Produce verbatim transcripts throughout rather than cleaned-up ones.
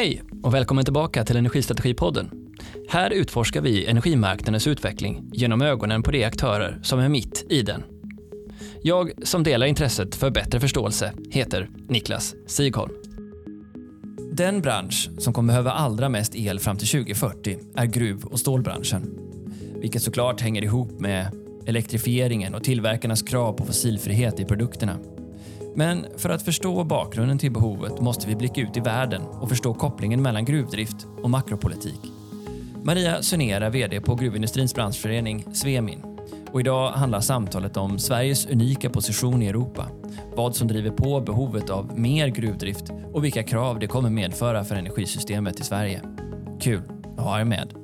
Hej och välkommen tillbaka till Energistrategipodden. Här utforskar vi energimarknadens utveckling genom ögonen på de aktörer som är mitt i den. Jag som delar intresset för bättre förståelse heter Niklas Sigholm. Den bransch som kommer behöva allra mest el fram till tjugo fyrtio är gruv- och stålbranschen. Vilket såklart hänger ihop med elektrifieringen och tillverkarnas krav på fossilfrihet i produkterna. Men för att förstå bakgrunden till behovet måste vi blicka ut i världen och förstå kopplingen mellan gruvdrift och makropolitik. Maria Sunér är vd på gruvindustrins branschförening Svemin. Och idag handlar samtalet om Sveriges unika position i Europa, vad som driver på behovet av mer gruvdrift och vilka krav det kommer medföra för energisystemet i Sverige. Kul att ha er med.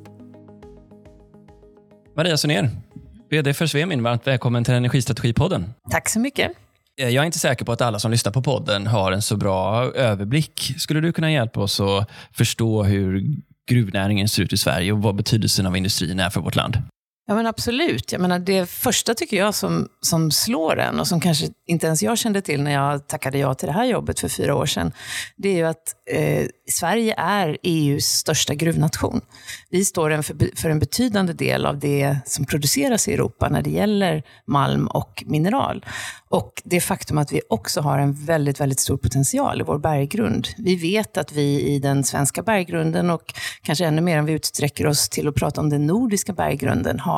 Maria Sunér, vd för Svemin, varmt välkommen till Energistrategipodden. Tack så mycket. Jag är inte säker på att alla som lyssnar på podden har en så bra överblick. Skulle du kunna hjälpa oss att förstå hur gruvnäringen ser ut i Sverige och vad betydelsen av industrin är för vårt land? Ja, men absolut. Jag menar, det första tycker jag som, som slår en och som kanske inte ens jag kände till när jag tackade ja till det här jobbet för fyra år sedan, det är ju att eh, Sverige är E U:s största gruvnation. Vi står en för, för en betydande del av det som produceras i Europa när det gäller malm och mineral. Och det faktum att vi också har en väldigt, väldigt stor potential i vår berggrund. Vi vet att vi i den svenska berggrunden, och kanske ännu mer om vi utsträcker oss till att prata om den nordiska berggrunden, har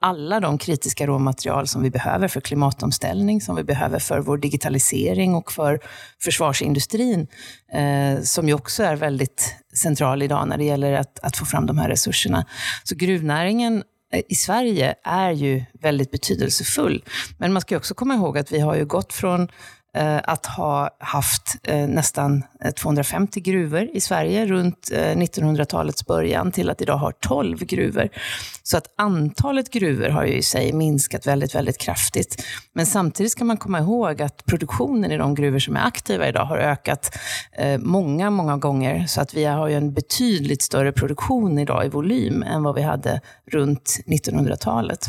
alla de kritiska råmaterial som vi behöver för klimatomställning, som vi behöver för vår digitalisering och för försvarsindustrin, eh, som ju också är väldigt central idag när det gäller att, att få fram de här resurserna. Så gruvnäringen i Sverige är ju väldigt betydelsefull. Men man ska också komma ihåg att vi har ju gått från eh, att ha haft eh, nästan tvåhundrafemtio gruvor i Sverige runt eh, nittonhundratalets början till att idag har tolv gruvor. Så att antalet gruvor har ju i sig minskat väldigt, väldigt kraftigt. Men samtidigt ska man komma ihåg att produktionen i de gruvor som är aktiva idag har ökat eh, många, många gånger. Så att vi har ju en betydligt större produktion idag i volym än vad vi hade runt nittonhundratalet.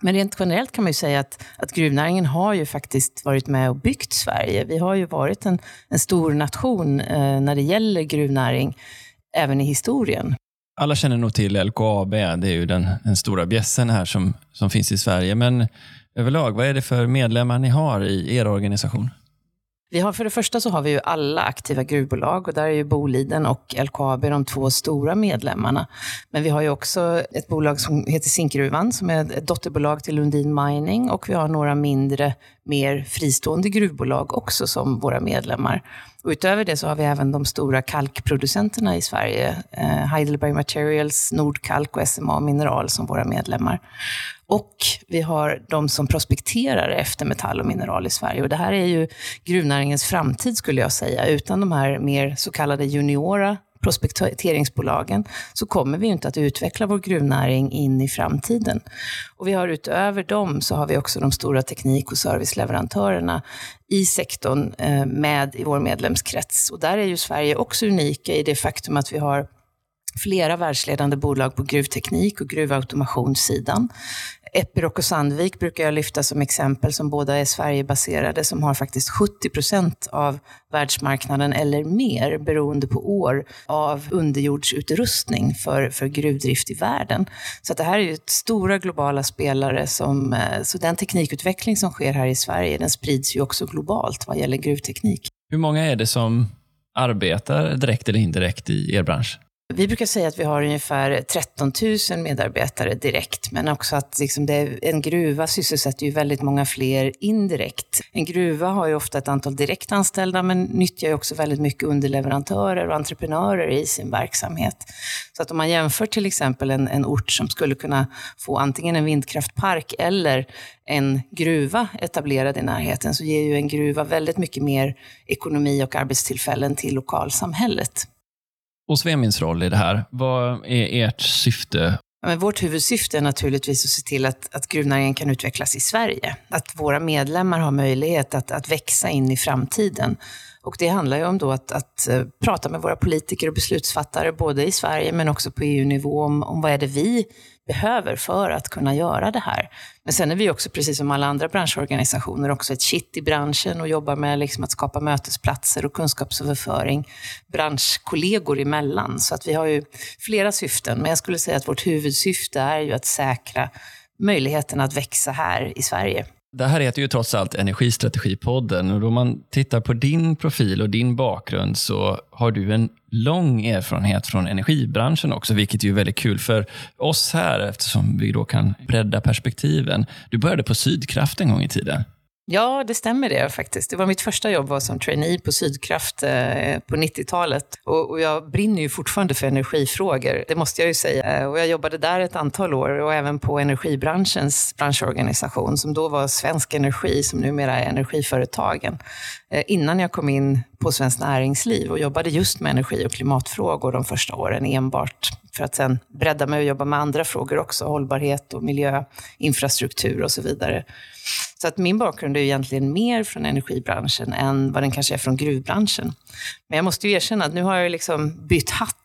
Men rent generellt kan man ju säga att, att gruvnäringen har ju faktiskt varit med och byggt Sverige. Vi har ju varit en, en stor nation eh, när det gäller gruvnäring även i historien. Alla känner nog till L K A B, det är ju den, den stora bjässen här som, som finns i Sverige. Men överlag, vad är det för medlemmar ni har i er organisation? Vi har, för det första så har vi ju alla aktiva gruvbolag, och där är ju Boliden och L K A B de två stora medlemmarna. Men vi har ju också ett bolag som heter Sinkruvan som är ett dotterbolag till Lundin Mining, och vi har några mindre, mer fristående gruvbolag också som våra medlemmar. Och utöver det så har vi även de stora kalkproducenterna i Sverige, eh, Heidelberg Materials, Nordkalk och S M A Mineral som våra medlemmar. Och vi har de som prospekterar efter metall och mineral i Sverige. Och det här är ju gruvnäringens framtid skulle jag säga. Utan de här mer så kallade juniora prospekteringsbolagen så kommer vi inte att utveckla vår gruvnäring in i framtiden. Och vi har utöver dem så har vi också de stora teknik- och serviceleverantörerna i sektorn med i vår medlemskrets. Och där är ju Sverige också unika i det faktum att vi har flera världsledande bolag på gruvteknik och gruvautomationssidan. Epiroc och Sandvik brukar jag lyfta som exempel, som båda är Sverigebaserade, som har faktiskt sjuttio procent av världsmarknaden eller mer beroende på år av underjordsutrustning för, för gruvdrift i världen. Så att det här är ju stora globala spelare som, så den teknikutveckling som sker här i Sverige, den sprids ju också globalt vad gäller gruvteknik. Hur många är det som arbetar direkt eller indirekt i er bransch? Vi brukar säga att vi har ungefär tretton tusen medarbetare direkt, men också att liksom det är, en gruva sysselsätter ju väldigt många fler indirekt. En gruva har ju ofta ett antal direktanställda, men nyttjar ju också väldigt mycket underleverantörer och entreprenörer i sin verksamhet. Så att om man jämför till exempel en, en ort som skulle kunna få antingen en vindkraftpark eller en gruva etablerad i närheten, så ger ju en gruva väldigt mycket mer ekonomi och arbetstillfällen till lokalsamhället. Och Svemins roll i det här, vad är ert syfte? Ja, men vårt huvudsyfte är naturligtvis att se till att, att gruvnäringen kan utvecklas i Sverige. Att våra medlemmar har möjlighet att, att växa in i framtiden. Och det handlar ju om då att, att prata med våra politiker och beslutsfattare både i Sverige men också på E U-nivå om, om vad är det vi behöver för att kunna göra det här. Men sen är vi också, precis som alla andra branschorganisationer, också ett kitt i branschen och jobbar med liksom att skapa mötesplatser och kunskapsöverföring branschkollegor emellan. Så att vi har ju flera syften, men jag skulle säga att vårt huvudsyfte är ju att säkra möjligheten att växa här i Sverige. Det här heter ju trots allt Energistrategipodden, och då man tittar på din profil och din bakgrund så har du en lång erfarenhet från energibranschen också, vilket är ju väldigt kul för oss här eftersom vi då kan bredda perspektiven. Du började på Sydkraft en gång i tiden. Ja, det stämmer det faktiskt. Det var mitt första jobb, var som trainee på Sydkraft eh, på nittiotalet. Och, och jag brinner ju fortfarande för energifrågor, det måste jag ju säga. Och jag jobbade där ett antal år och även på energibranschens branschorganisation som då var Svensk Energi, som numera är Energiföretagen. Eh, innan jag kom in på Svenskt Näringsliv och jobbade just med energi- och klimatfrågor de första åren enbart. För att sen bredda mig och jobba med andra frågor också, hållbarhet och miljö, infrastruktur och så vidare. Så att min bakgrund är ju egentligen mer från energibranschen än vad den kanske är från gruvbranschen. Men jag måste ju erkänna att nu har jag liksom bytt hatt.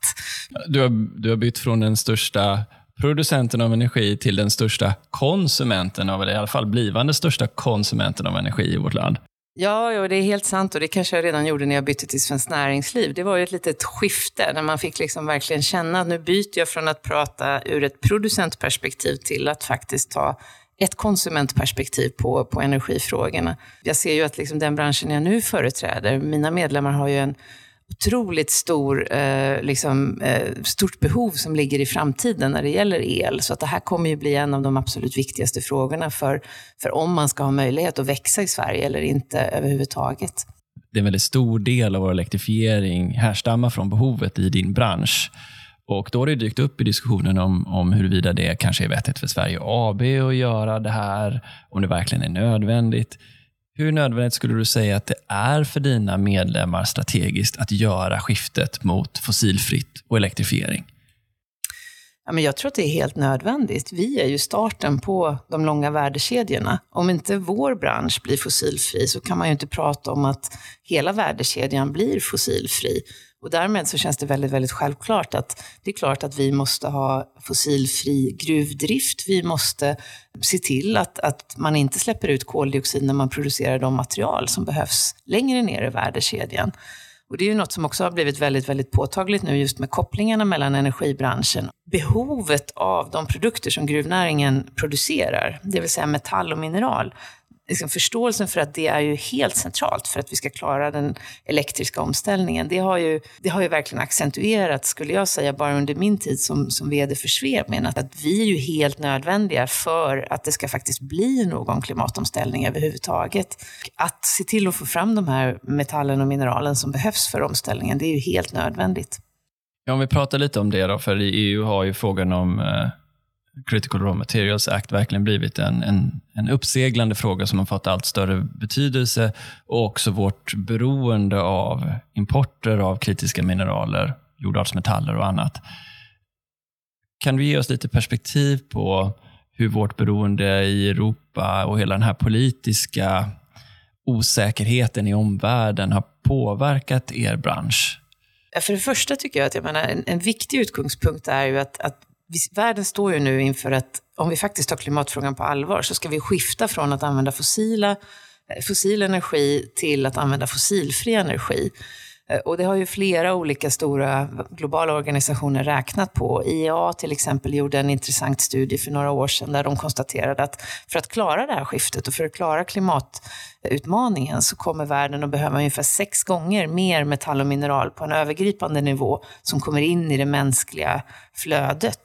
Du har, du har bytt från den största producenten av energi till den största konsumenten av, eller i alla fall blivande största konsumenten av energi i vårt land. Ja, ja, det är helt sant, och det kanske jag redan gjorde när jag bytte till Svenskt Näringsliv. Det var ju ett litet skifte när man fick liksom verkligen känna att nu byter jag från att prata ur ett producentperspektiv till att faktiskt ta ett konsumentperspektiv på, på energifrågorna. Jag ser ju att liksom den branschen jag nu företräder, mina medlemmar har ju en otroligt stor, eh, liksom, eh, stort behov som ligger i framtiden när det gäller el. Så att det här kommer ju bli en av de absolut viktigaste frågorna för, för om man ska ha möjlighet att växa i Sverige eller inte överhuvudtaget. Det är en väldigt stor del av vår elektrifiering härstammar från behovet i din bransch. Och då har det dykt upp i diskussionen om, om huruvida det kanske är vettigt för Sverige A B att göra det här, om det verkligen är nödvändigt. Hur nödvändigt skulle du säga att det är för dina medlemmar strategiskt att göra skiftet mot fossilfritt och elektrifiering? Ja, men jag tror att det är helt nödvändigt. Vi är ju starten på de långa värdekedjorna. Om inte vår bransch blir fossilfri så kan man ju inte prata om att hela värdekedjan blir fossilfri. Och därmed så känns det väldigt, väldigt självklart att det är klart att vi måste ha fossilfri gruvdrift. Vi måste se till att, att man inte släpper ut koldioxid när man producerar de material som behövs längre ner i värdekedjan. Och det är ju något som också har blivit väldigt, väldigt påtagligt nu just med kopplingarna mellan energibranschen. Behovet av de produkter som gruvnäringen producerar, det vill säga metall och mineral. Liksom förståelsen för att det är ju helt centralt för att vi ska klara den elektriska omställningen. Det har ju, det har ju verkligen accentuerats, skulle jag säga, bara under min tid som, som vd för Svemin. Att, att vi är ju helt nödvändiga för att det ska faktiskt bli någon klimatomställning överhuvudtaget. Att se till att få fram de här metallen och mineralen som behövs för omställningen, det är ju helt nödvändigt. Ja, om vi pratar lite om det då, för i E U har ju frågan om Eh... Critical Raw Materials Act verkligen blivit en, en, en uppseglande fråga som har fått allt större betydelse, och också vårt beroende av importer av kritiska mineraler, jordartsmetaller och annat. Kan du ge oss lite perspektiv på hur vårt beroende i Europa och hela den här politiska osäkerheten i omvärlden har påverkat er bransch? För det första tycker jag att jag menar, en, en viktig utgångspunkt är ju att, att världen står ju nu inför att om vi faktiskt tar klimatfrågan på allvar så ska vi skifta från att använda fossila, fossil energi till att använda fossilfri energi. Och det har ju flera olika stora globala organisationer räknat på. I E A till exempel gjorde en intressant studie för några år sedan där de konstaterade att för att klara det här skiftet och för att klara klimatutmaningen så kommer världen att behöva ungefär sex gånger mer metall och mineral på en övergripande nivå som kommer in i det mänskliga flödet.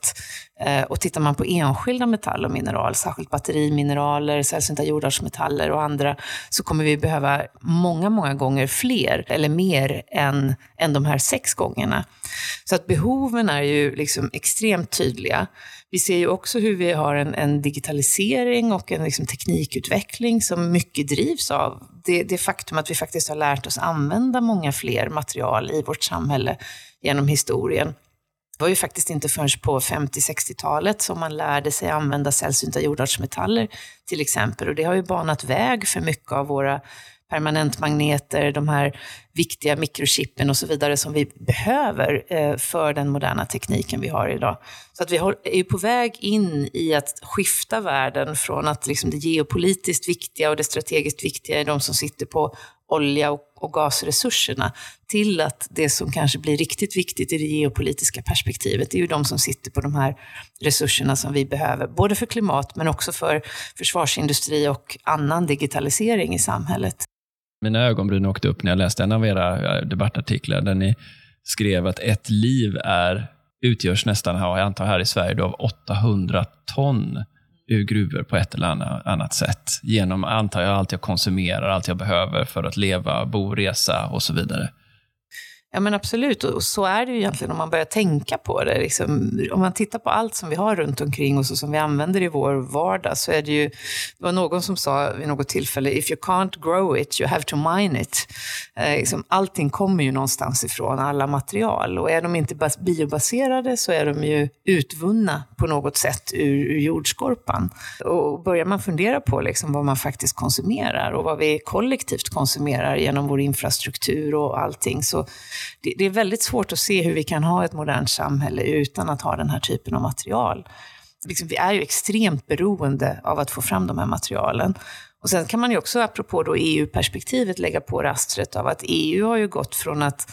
Och tittar man på enskilda metall och mineral, särskilt batterimineraler, sällsynta jordartsmetaller och andra, så kommer vi behöva många, många gånger fler eller mer än, än de här sex gångerna. Så att behoven är ju liksom extremt tydliga. Vi ser ju också hur vi har en, en digitalisering och en liksom teknikutveckling som mycket drivs av det, det faktum att vi faktiskt har lärt oss använda många fler material i vårt samhälle genom historien. Det var ju faktiskt inte förrän på femtio-sextiotalet som man lärde sig använda sällsynta jordartsmetaller till exempel. Och det har ju banat väg för mycket av våra permanentmagneter, de här viktiga mikrochippen och så vidare som vi behöver för den moderna tekniken vi har idag. Så att vi är på väg in i att skifta världen från att liksom det geopolitiskt viktiga och det strategiskt viktiga är de som sitter på olja och, och gasresurserna, till att det som kanske blir riktigt viktigt i det geopolitiska perspektivet är ju de som sitter på de här resurserna som vi behöver, både för klimat men också för försvarsindustri och annan digitalisering i samhället. Mina ögonbryn åkte upp när jag läste en av era debattartiklar där ni skrev att ett liv är, utgörs nästan, jag antar här i Sverige då, av åttahundra ton ur gruvor på ett eller annat sätt. Genom, antar jag, allt jag konsumerar, allt jag behöver för att leva, bo, resa och så vidare. Ja men absolut, och så är det ju egentligen om man börjar tänka på det. Liksom, om man tittar på allt som vi har runt omkring och så som vi använder i vår vardag så är det ju, det var någon som sa vid något tillfälle, if you can't grow it, you have to mine it. Eh, liksom, allting kommer ju någonstans ifrån, alla material. Och är de inte bas- biobaserade så är de ju utvunna på något sätt ur, ur jordskorpan. Och börjar man fundera på liksom, vad man faktiskt konsumerar och vad vi kollektivt konsumerar genom vår infrastruktur och allting, så det är väldigt svårt att se hur vi kan ha ett modernt samhälle utan att ha den här typen av material. Vi är ju extremt beroende av att få fram de här materialen. Och sen kan man ju också, apropå då E U-perspektivet, lägga på rastret av att E U har ju gått från att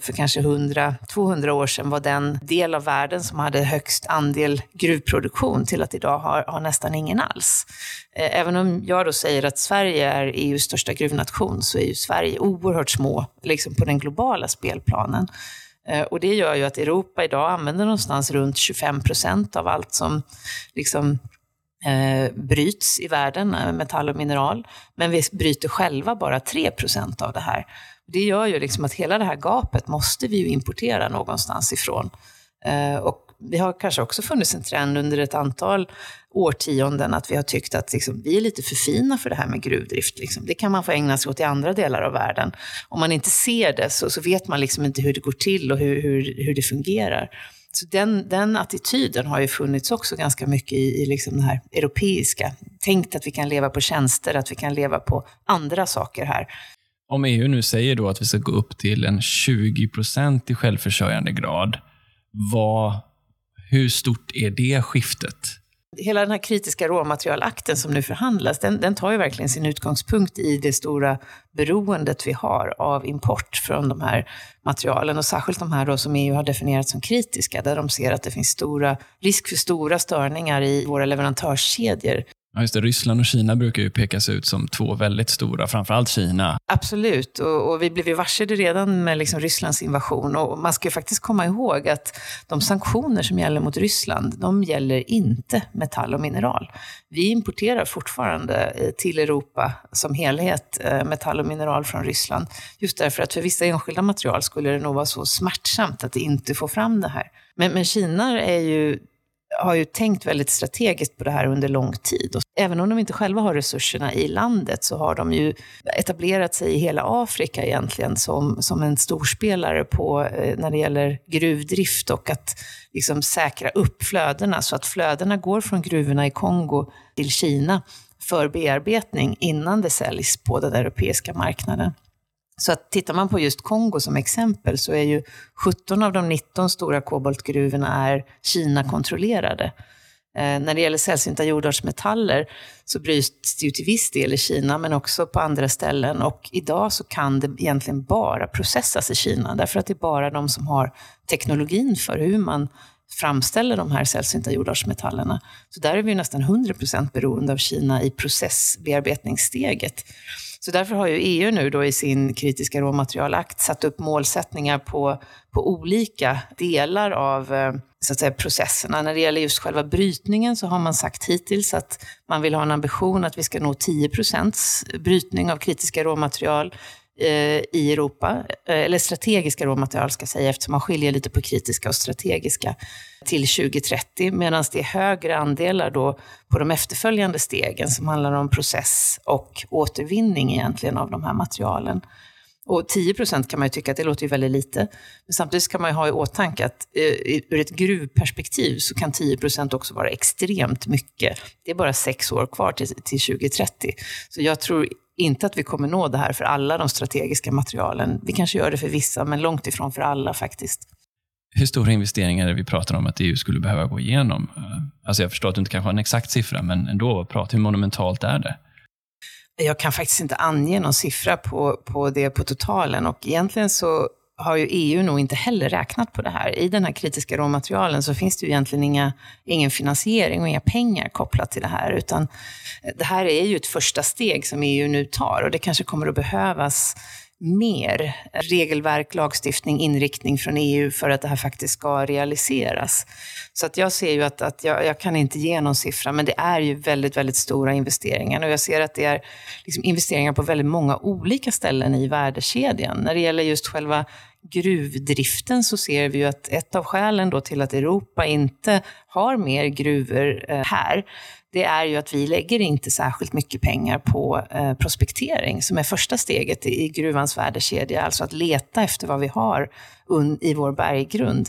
för kanske hundra till tvåhundra år sedan var den del av världen som hade högst andel gruvproduktion till att idag har, har nästan ingen alls. Även om jag då säger att Sverige är E U:s största gruvnation så är ju Sverige oerhört små liksom på den globala spelplanen. Och det gör ju att Europa idag använder någonstans runt tjugofem procent av allt som liksom bryts i världen, metall och mineral, men vi bryter själva bara tre procent av det här. Det gör ju liksom att hela det här gapet måste vi ju importera någonstans ifrån. Och det har kanske också funnits en trend under ett antal årtionden att vi har tyckt att liksom, vi är lite för fina för det här med gruvdrift. Liksom. Det kan man få ägna sig åt i andra delar av världen. Om man inte ser det så, så vet man liksom inte hur det går till och hur, hur, hur det fungerar. Så den, den attityden har ju funnits också ganska mycket i, i liksom det här europeiska. Tänkt att vi kan leva på tjänster, att vi kan leva på andra saker här. Om E U nu säger då att vi ska gå upp till en tjugo procent i självförsörjande grad, vad, hur stort är det skiftet? Hela den här kritiska råmaterialakten som nu förhandlas, den, den tar ju verkligen sin utgångspunkt i det stora beroendet vi har av import från de här materialen. Och särskilt de här då som E U har definierat som kritiska, där de ser att det finns stora risk för stora störningar i våra leverantörskedjor. Ja just det, Ryssland och Kina brukar ju pekas ut som två väldigt stora, framförallt Kina. Absolut, och, och vi blev ju varserade redan med liksom Rysslands invasion. Och man ska ju faktiskt komma ihåg att de sanktioner som gäller mot Ryssland, de gäller inte metall och mineral. Vi importerar fortfarande till Europa som helhet metall och mineral från Ryssland. Just därför att för vissa enskilda material skulle det nog vara så smärtsamt att inte få fram det här. Men, men Kina är ju... har ju tänkt väldigt strategiskt på det här under lång tid. Och även om de inte själva har resurserna i landet så har de ju etablerat sig i hela Afrika egentligen som, som en storspelare på, när det gäller gruvdrift och att liksom säkra upp flödena så att flödena går från gruvorna i Kongo till Kina för bearbetning innan det säljs på den europeiska marknaden. Så att tittar man på just Kongo som exempel så är ju sjutton av de nitton stora koboltgruvorna är Kina-kontrollerade. Eh, när det gäller sällsynta jordartsmetaller så bryts det ju till viss del i Kina men också på andra ställen. Och idag så kan det egentligen bara processas i Kina därför att det är bara de som har teknologin för hur man framställer de här sällsynta jordartsmetallerna. Så där är vi nästan hundra procent beroende av Kina i processbearbetningssteget. Så därför har ju E U nu då i sin kritiska råmaterialakt satt upp målsättningar på, på olika delar av så att säga, processerna. När det gäller just själva brytningen så har man sagt hittills att man vill ha en ambition att vi ska nå tio procent brytning av kritiska råmaterial i Europa, eller strategiska råmaterial ska jag säga eftersom man skiljer lite på kritiska och strategiska till tjugo trettio, medan det är högre andelar då på de efterföljande stegen som handlar om process och återvinning egentligen av de här materialen. Och tio procent kan man ju tycka att det låter ju väldigt lite. Men samtidigt kan man ju ha i åtanke att eh, ur ett gruvperspektiv så kan tio procent också vara extremt mycket. Det är bara sex år kvar till, till tjugo trettio. Så jag tror inte att vi kommer nå det här för alla de strategiska materialen. Vi kanske gör det för vissa, men långt ifrån för alla faktiskt. Hur stora investeringar är det vi pratar om att E U skulle behöva gå igenom? Alltså jag förstår att du inte kanske har en exakt siffra, men ändå, hur monumentalt är det? Jag kan faktiskt inte ange någon siffra på, på det på totalen, och egentligen så har ju E U nog inte heller räknat på det här. I den här kritiska råmaterialen så finns det ju egentligen inga, ingen finansiering och inga pengar kopplat till det här, utan det här är ju ett första steg som E U nu tar, och det kanske kommer att behövas mer regelverk, lagstiftning, inriktning från E U för att det här faktiskt ska realiseras. Så att jag ser ju att, att jag, jag kan inte ge någon siffra, men det är ju väldigt, väldigt stora investeringar, och jag ser att det är liksom investeringar på väldigt många olika ställen i värdekedjan. När det gäller just själva gruvdriften så ser vi ju att ett av skälen då till att Europa inte har mer gruvor här, det är ju att vi lägger inte särskilt mycket pengar på prospektering som är första steget i gruvans värdekedja, alltså att leta efter vad vi har i vår berggrund.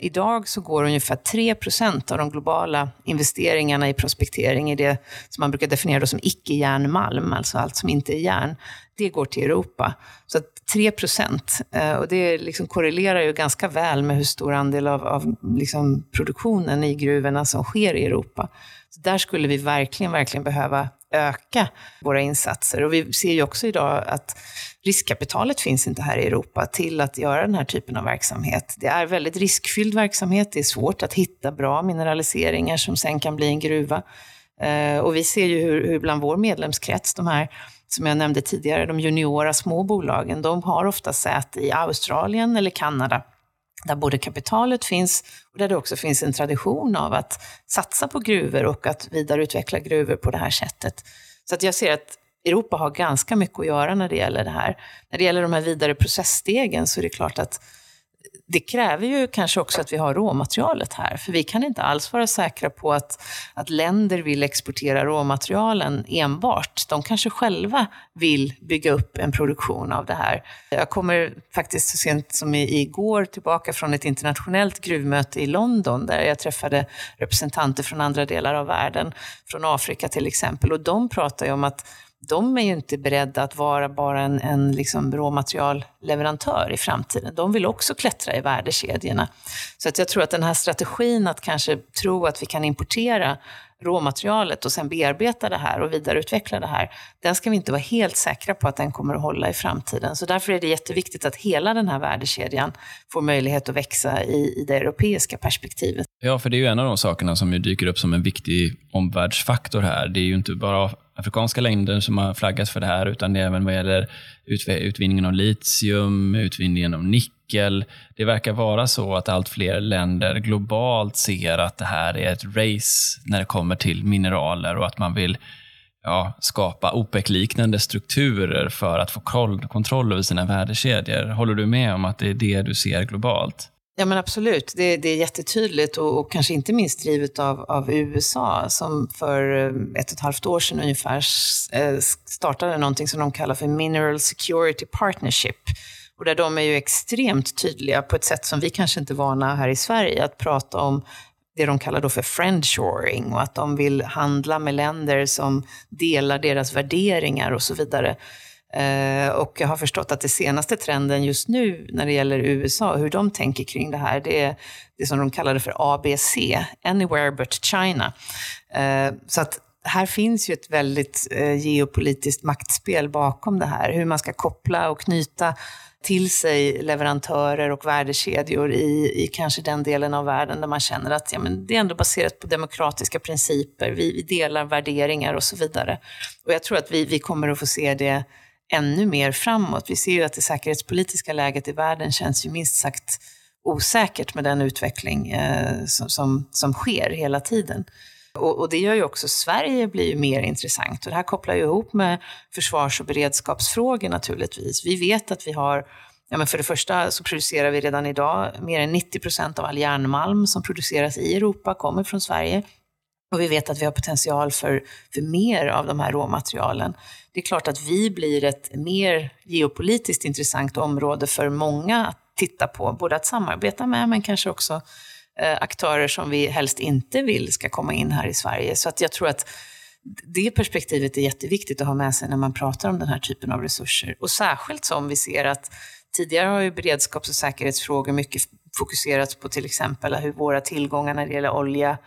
Idag så går ungefär tre procent av de globala investeringarna i prospektering i det som man brukar definiera som icke-järnmalm, alltså allt som inte är järn, det går till Europa. Så att tre procent, och det liksom korrelerar ju ganska väl med hur stor andel av, av liksom produktionen i gruvorna som sker i Europa. Så där skulle vi verkligen, verkligen behöva öka våra insatser. Och vi ser ju också idag att riskkapitalet finns inte här i Europa till att göra den här typen av verksamhet. Det är väldigt riskfylld verksamhet, det är svårt att hitta bra mineraliseringar som sen kan bli en gruva. Och vi ser ju hur, hur bland vår medlemskrets, de här som jag nämnde tidigare, de juniora små bolagen, de har ofta säte i Australien eller Kanada, där både kapitalet finns och där det också finns en tradition av att satsa på gruvor och att vidareutveckla gruvor på det här sättet. Så att jag ser att Europa har ganska mycket att göra när det gäller det här. När det gäller de här vidare processstegen så är det klart att det kräver ju kanske också att vi har råmaterialet här. För vi kan inte alls vara säkra på att, att länder vill exportera råmaterialen enbart. De kanske själva vill bygga upp en produktion av det här. Jag kommer faktiskt så sent som igår tillbaka från ett internationellt gruvmöte i London, där jag träffade representanter från andra delar av världen, från Afrika till exempel. Och de pratar ju om att de är ju inte beredda att vara bara en, en liksom råmaterialleverantör i framtiden. De vill också klättra i värdekedjorna. Så att jag tror att den här strategin att kanske tro att vi kan importera råmaterialet och sen bearbeta det här och vidareutveckla det här, den ska vi inte vara helt säkra på att den kommer att hålla i framtiden. Så därför är det jätteviktigt att hela den här värdekedjan får möjlighet att växa i, i det europeiska perspektivet. Ja, för det är ju en av de sakerna som ju dyker upp som en viktig omvärldsfaktor här. Det är ju inte bara afrikanska länder som har flaggat för det här, utan det är även vad gäller utvinningen av litium, utvinningen av nickel. Det verkar vara så att allt fler länder globalt ser att det här är ett race när det kommer till mineraler, och att man vill ja, skapa OPEC-liknande strukturer för att få kontroll över sina värdekedjor. Håller du med om att det är det du ser globalt? Ja, men absolut, det, det är jättetydligt och, och kanske inte minst drivet av, av U S A, som för ett och ett halvt år sedan ungefär startade någonting som de kallar för Mineral Security Partnership. Och där de är ju extremt tydliga på ett sätt som vi kanske inte är vana här i Sverige att prata om det de kallar då för friendshoring, och att de vill handla med länder som delar deras värderingar och så vidare. Och jag har förstått att det senaste trenden just nu när det gäller U S A, hur de tänker kring det här, det är det som de kallade för A B C, Anywhere But China. Så att här finns ju ett väldigt geopolitiskt maktspel bakom det här, hur man ska koppla och knyta till sig leverantörer och värdekedjor i, i kanske den delen av världen där man känner att ja, men det är ändå baserat på demokratiska principer, vi, vi delar värderingar och så vidare. Och jag tror att vi, vi kommer att få se det ännu mer framåt. Vi ser ju att det säkerhetspolitiska läget i världen känns ju minst sagt osäkert med den utveckling eh, som, som, som sker hela tiden. Och, och det gör ju också Sverige blir ju mer intressant. Och det här kopplar ju ihop med försvars- och beredskapsfrågor naturligtvis. Vi vet att vi har, ja men för det första så producerar vi redan idag mer än nittio procent av all järnmalm som produceras i Europa kommer från Sverige. Och vi vet att vi har potential för, för mer av de här råmaterialen. Det är klart att vi blir ett mer geopolitiskt intressant område för många att titta på. Både att samarbeta med, men kanske också eh, aktörer som vi helst inte vill ska komma in här i Sverige. Så att jag tror att det perspektivet är jätteviktigt att ha med sig när man pratar om den här typen av resurser. Och särskilt som vi ser att tidigare har ju beredskaps- och säkerhetsfrågor mycket fokuserats på till exempel hur våra tillgångar när det gäller olja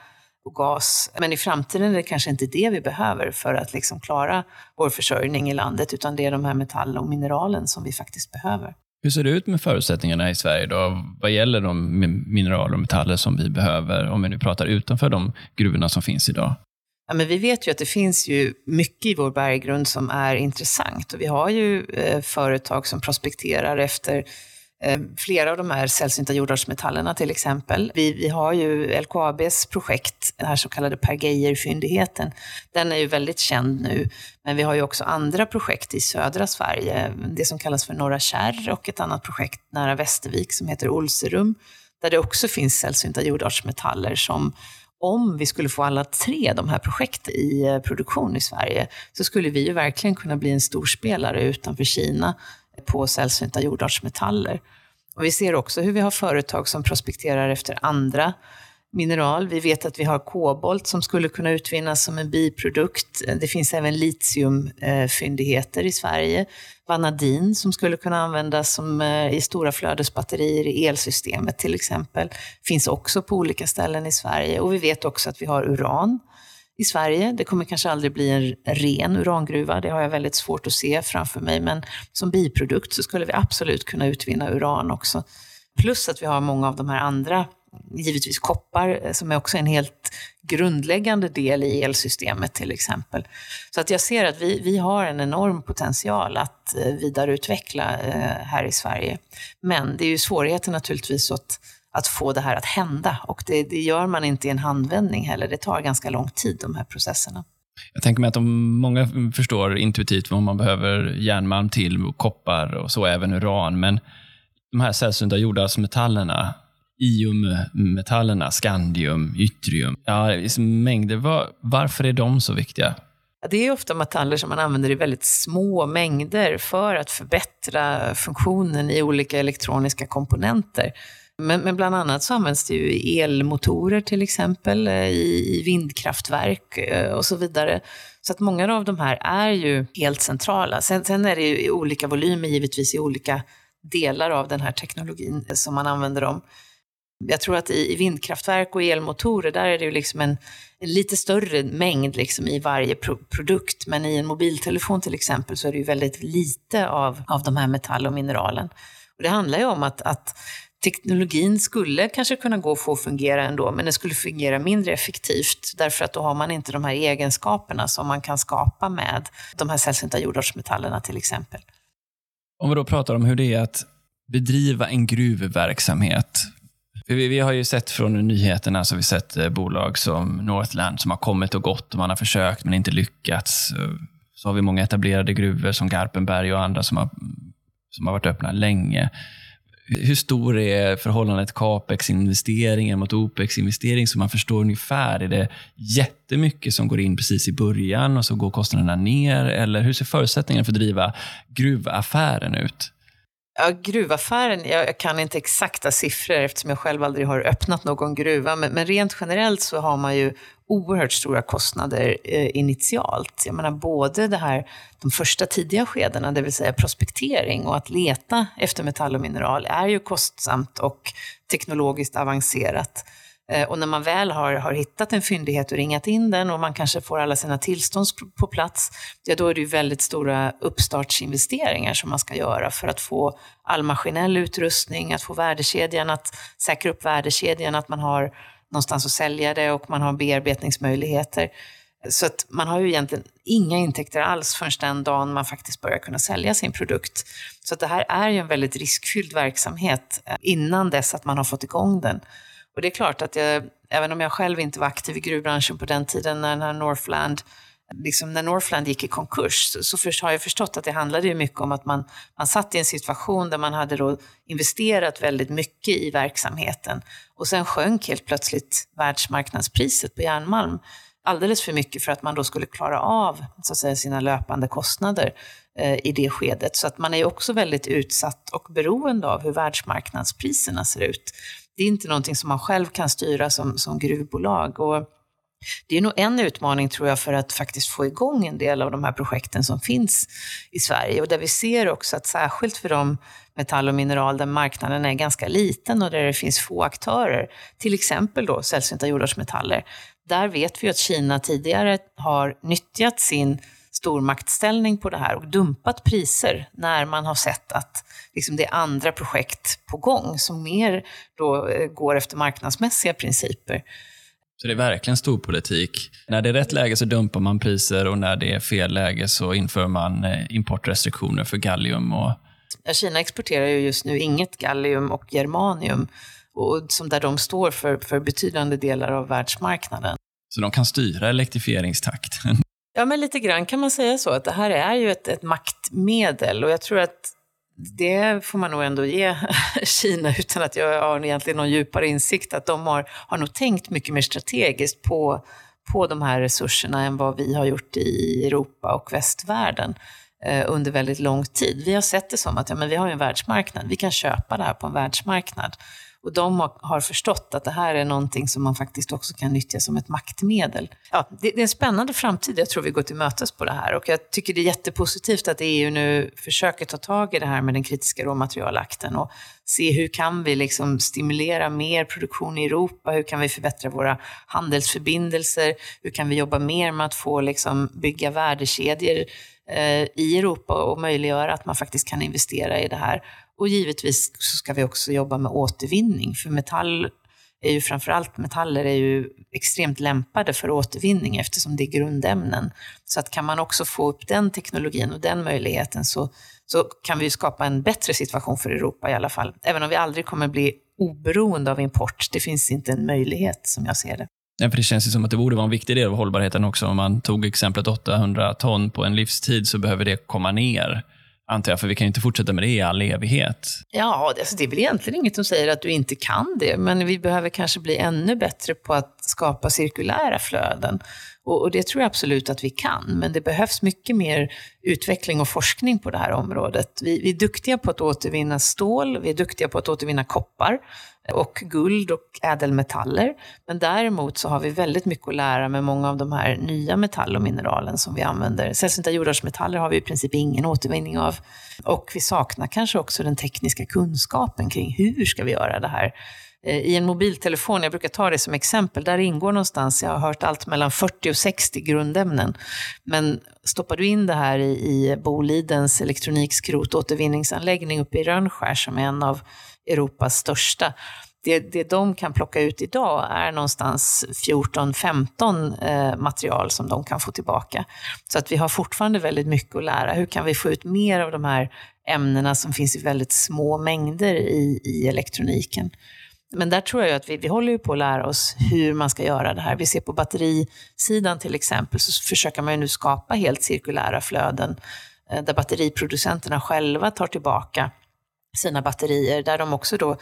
och gas. Men i framtiden är det kanske inte det vi behöver för att liksom klara vår försörjning i landet, utan det är de här metall- och mineralen som vi faktiskt behöver. Hur ser det ut med förutsättningarna i Sverige då? Vad gäller de mineraler och metaller som vi behöver, om vi nu pratar utanför de gruvorna som finns idag? Ja, men vi vet ju att det finns ju mycket i vår berggrund som är intressant, och vi har ju eh, företag som prospekterar efter eh, flera av de här sällsynta jordartsmetallerna till exempel. Vi, vi har ju L K A B:s projekt, den här så kallade Pergeier-fyndigheten. Den är ju väldigt känd nu, men vi har ju också andra projekt i södra Sverige, det som kallas för Norra Kärr, och ett annat projekt nära Västervik som heter Olserum, där det också finns sällsynta jordartsmetaller som, om vi skulle få alla tre de här projekten i produktion i Sverige, så skulle vi ju verkligen kunna bli en storspelare utanför Kina på sällsynta jordartsmetaller. Och vi ser också hur vi har företag som prospekterar efter andra mineral. Vi vet att vi har kobolt som skulle kunna utvinnas som en biprodukt. Det finns även litiumfyndigheter i Sverige. Vanadin som skulle kunna användas som i stora flödesbatterier i elsystemet till exempel. Finns också på olika ställen i Sverige. Och vi vet också att vi har uran i Sverige. Det kommer kanske aldrig bli en ren urangruva. Det har jag väldigt svårt att se framför mig. Men som biprodukt så skulle vi absolut kunna utvinna uran också. Plus att vi har många av de här andra, givetvis koppar, som är också en helt grundläggande del i elsystemet till exempel. Så att jag ser att vi, vi har en enorm potential att vidareutveckla här i Sverige. Men det är ju svårigheten naturligtvis att, att få det här att hända, och det, det gör man inte i en handvändning heller. Det tar ganska lång tid, de här processerna. Jag tänker mig att de, många förstår intuitivt vad man behöver järnmalm till, och koppar och så även uran, men de här sällsynta jordartsmetallerna, iummetallerna, skandium, yttrium, ja, mängder. Var, varför är de så viktiga? Ja, det är ofta metaller som man använder i väldigt små mängder för att förbättra funktionen i olika elektroniska komponenter. Men, men bland annat så används det ju i elmotorer till exempel, i, i vindkraftverk och så vidare. Så att många av de här är ju helt centrala. Sen, sen är det ju i olika volymer givetvis, i olika delar av den här teknologin som man använder dem. Jag tror att i vindkraftverk och elmotorer, där är det ju liksom en, en lite större mängd liksom i varje pro- produkt. Men i en mobiltelefon till exempel så är det ju väldigt lite av, av de här metall- och mineralen. Och det handlar ju om att, att teknologin skulle kanske kunna gå och få fungera ändå, men den skulle fungera mindre effektivt. Därför att då har man inte de här egenskaperna som man kan skapa med de här sällsynta jordartsmetallerna till exempel. Om vi då pratar om hur det är att bedriva en gruvverksamhet. Vi har ju sett från nyheterna, så vi sett bolag som Northland som har kommit och gått, och man har försökt men inte lyckats. Så har vi många etablerade gruvor som Garpenberg och andra som har, som har varit öppna länge. Hur stor är förhållandet Capex-investeringen mot Opex-investering, så man förstår ungefär? Är det jättemycket som går in precis i början och så går kostnaderna ner? Eller hur ser förutsättningarna för att driva gruvaffären ut? Ja, gruvaffären, jag kan inte exakta siffror eftersom jag själv aldrig har öppnat någon gruva. Men, men rent generellt så har man ju oerhört stora kostnader eh, initialt. Jag menar både det här, de första tidiga skedena, det vill säga prospektering och att leta efter metall och mineral, är ju kostsamt och teknologiskt avancerat. Eh, och när man väl har, har hittat en fyndighet och ringat in den, och man kanske får alla sina tillstånd på plats, ja, då är det ju väldigt stora uppstartsinvesteringar som man ska göra för att få all maskinell utrustning, att få värdekedjan, att säkra upp värdekedjan, att man har någonstans att sälja det, och man har bearbetningsmöjligheter. Så att man har ju egentligen inga intäkter alls förrän den dagen man faktiskt börjar kunna sälja sin produkt. Så att det här är ju en väldigt riskfylld verksamhet innan dess att man har fått igång den. Och det är klart att jag, även om jag själv inte var aktiv i gruvbranschen på den tiden när Northland, liksom när Northland gick i konkurs, så först har jag förstått att det handlade ju mycket om att man, man satt i en situation där man hade då investerat väldigt mycket i verksamheten, och sen sjönk helt plötsligt världsmarknadspriset på järnmalm. alldeles för mycket för att man då skulle klara av, så att säga, sina löpande kostnader eh, i det skedet. Så att man är också väldigt utsatt och beroende av hur världsmarknadspriserna ser ut. Det är inte någonting som man själv kan styra som, som gruvbolag. Och det är nog en utmaning, tror jag, för att faktiskt få igång en del av de här projekten som finns i Sverige. Och där vi ser också att särskilt för de metall och mineral där marknaden är ganska liten och där det finns få aktörer, till exempel då sällsynta jordartsmetaller, där vet vi att Kina tidigare har nyttjat sin stormaktställning på det här och dumpat priser när man har sett att liksom det är andra projekt på gång som mer då går efter marknadsmässiga principer. Så det är verkligen stor politik. När det är rätt läge så dumpar man priser och när det är fel läge så inför man importrestriktioner för gallium. Och... Kina exporterar ju just nu inget gallium och germanium, och som där de står för, för betydande delar av världsmarknaden. Så de kan styra elektrifieringstakten? Ja, men lite grann kan man säga så, att det här är ju ett, ett maktmedel, och jag tror att det får man nog ändå ge Kina, utan att jag har egentligen någon djupare insikt, att de har, har nog tänkt mycket mer strategiskt på, på de här resurserna än vad vi har gjort i Europa och västvärlden eh, under väldigt lång tid. Vi har sett det som att ja, men vi har en världsmarknad, vi kan köpa det här på en världsmarknad. Och de har, har förstått att det här är någonting som man faktiskt också kan nyttja som ett maktmedel. Ja, det, det är en spännande framtid, jag tror vi går till mötes på det här. Och jag tycker det är jättepositivt att E U nu försöker ta tag i det här med den kritiska råmaterialakten och se hur kan vi liksom stimulera mer produktion i Europa, hur kan vi förbättra våra handelsförbindelser, hur kan vi jobba mer med att få liksom bygga värdekedjor eh, i Europa och möjliggöra att man faktiskt kan investera i det här. Och givetvis så ska vi också jobba med återvinning, för metall är ju framförallt metaller är ju extremt lämpade för återvinning eftersom det är grundämnen. Så att kan man också få upp den teknologin och den möjligheten, så, så kan vi skapa en bättre situation för Europa i alla fall. Även om vi aldrig kommer bli oberoende av import, det finns inte en möjlighet som jag ser det. Ja, för det känns ju som att det borde vara en viktig del av hållbarheten också. Om man tog exemplet åttahundra ton på en livstid så behöver det komma ner. Antar jag, för vi kan ju inte fortsätta med det i all evighet. Ja, alltså det är väl egentligen inget som säger att du inte kan det. Men vi behöver kanske bli ännu bättre på att skapa cirkulära flöden. Och, och det tror jag absolut att vi kan. Men det behövs mycket mer utveckling och forskning på det här området. Vi, vi är duktiga på att återvinna stål. Vi är duktiga på att återvinna koppar och guld och ädelmetaller. Men däremot så har vi väldigt mycket att lära med många av de här nya metall- och mineralen som vi använder. Sällsynta jordartsmetaller har vi i princip ingen återvinning av. Och vi saknar kanske också den tekniska kunskapen kring hur ska vi göra det här. I en mobiltelefon, jag brukar ta det som exempel, där ingår någonstans, jag har hört allt mellan fyrtio och sextio grundämnen. Men stoppar du in det här i, i Bolidens elektronikskrotåtervinningsanläggning uppe i Rangsells, som är en av Europas största. Det, det de kan plocka ut idag är någonstans fjorton femton eh, material som de kan få tillbaka. Så att vi har fortfarande väldigt mycket att lära. Hur kan vi få ut mer av de här ämnena som finns i väldigt små mängder i, i elektroniken? Men där tror jag att vi, vi håller ju på att lära oss hur man ska göra det här. Vi ser på batterisidan till exempel, så försöker man ju nu skapa helt cirkulära flöden eh, där batteriproducenterna själva tar tillbaka sina batterier, där de också då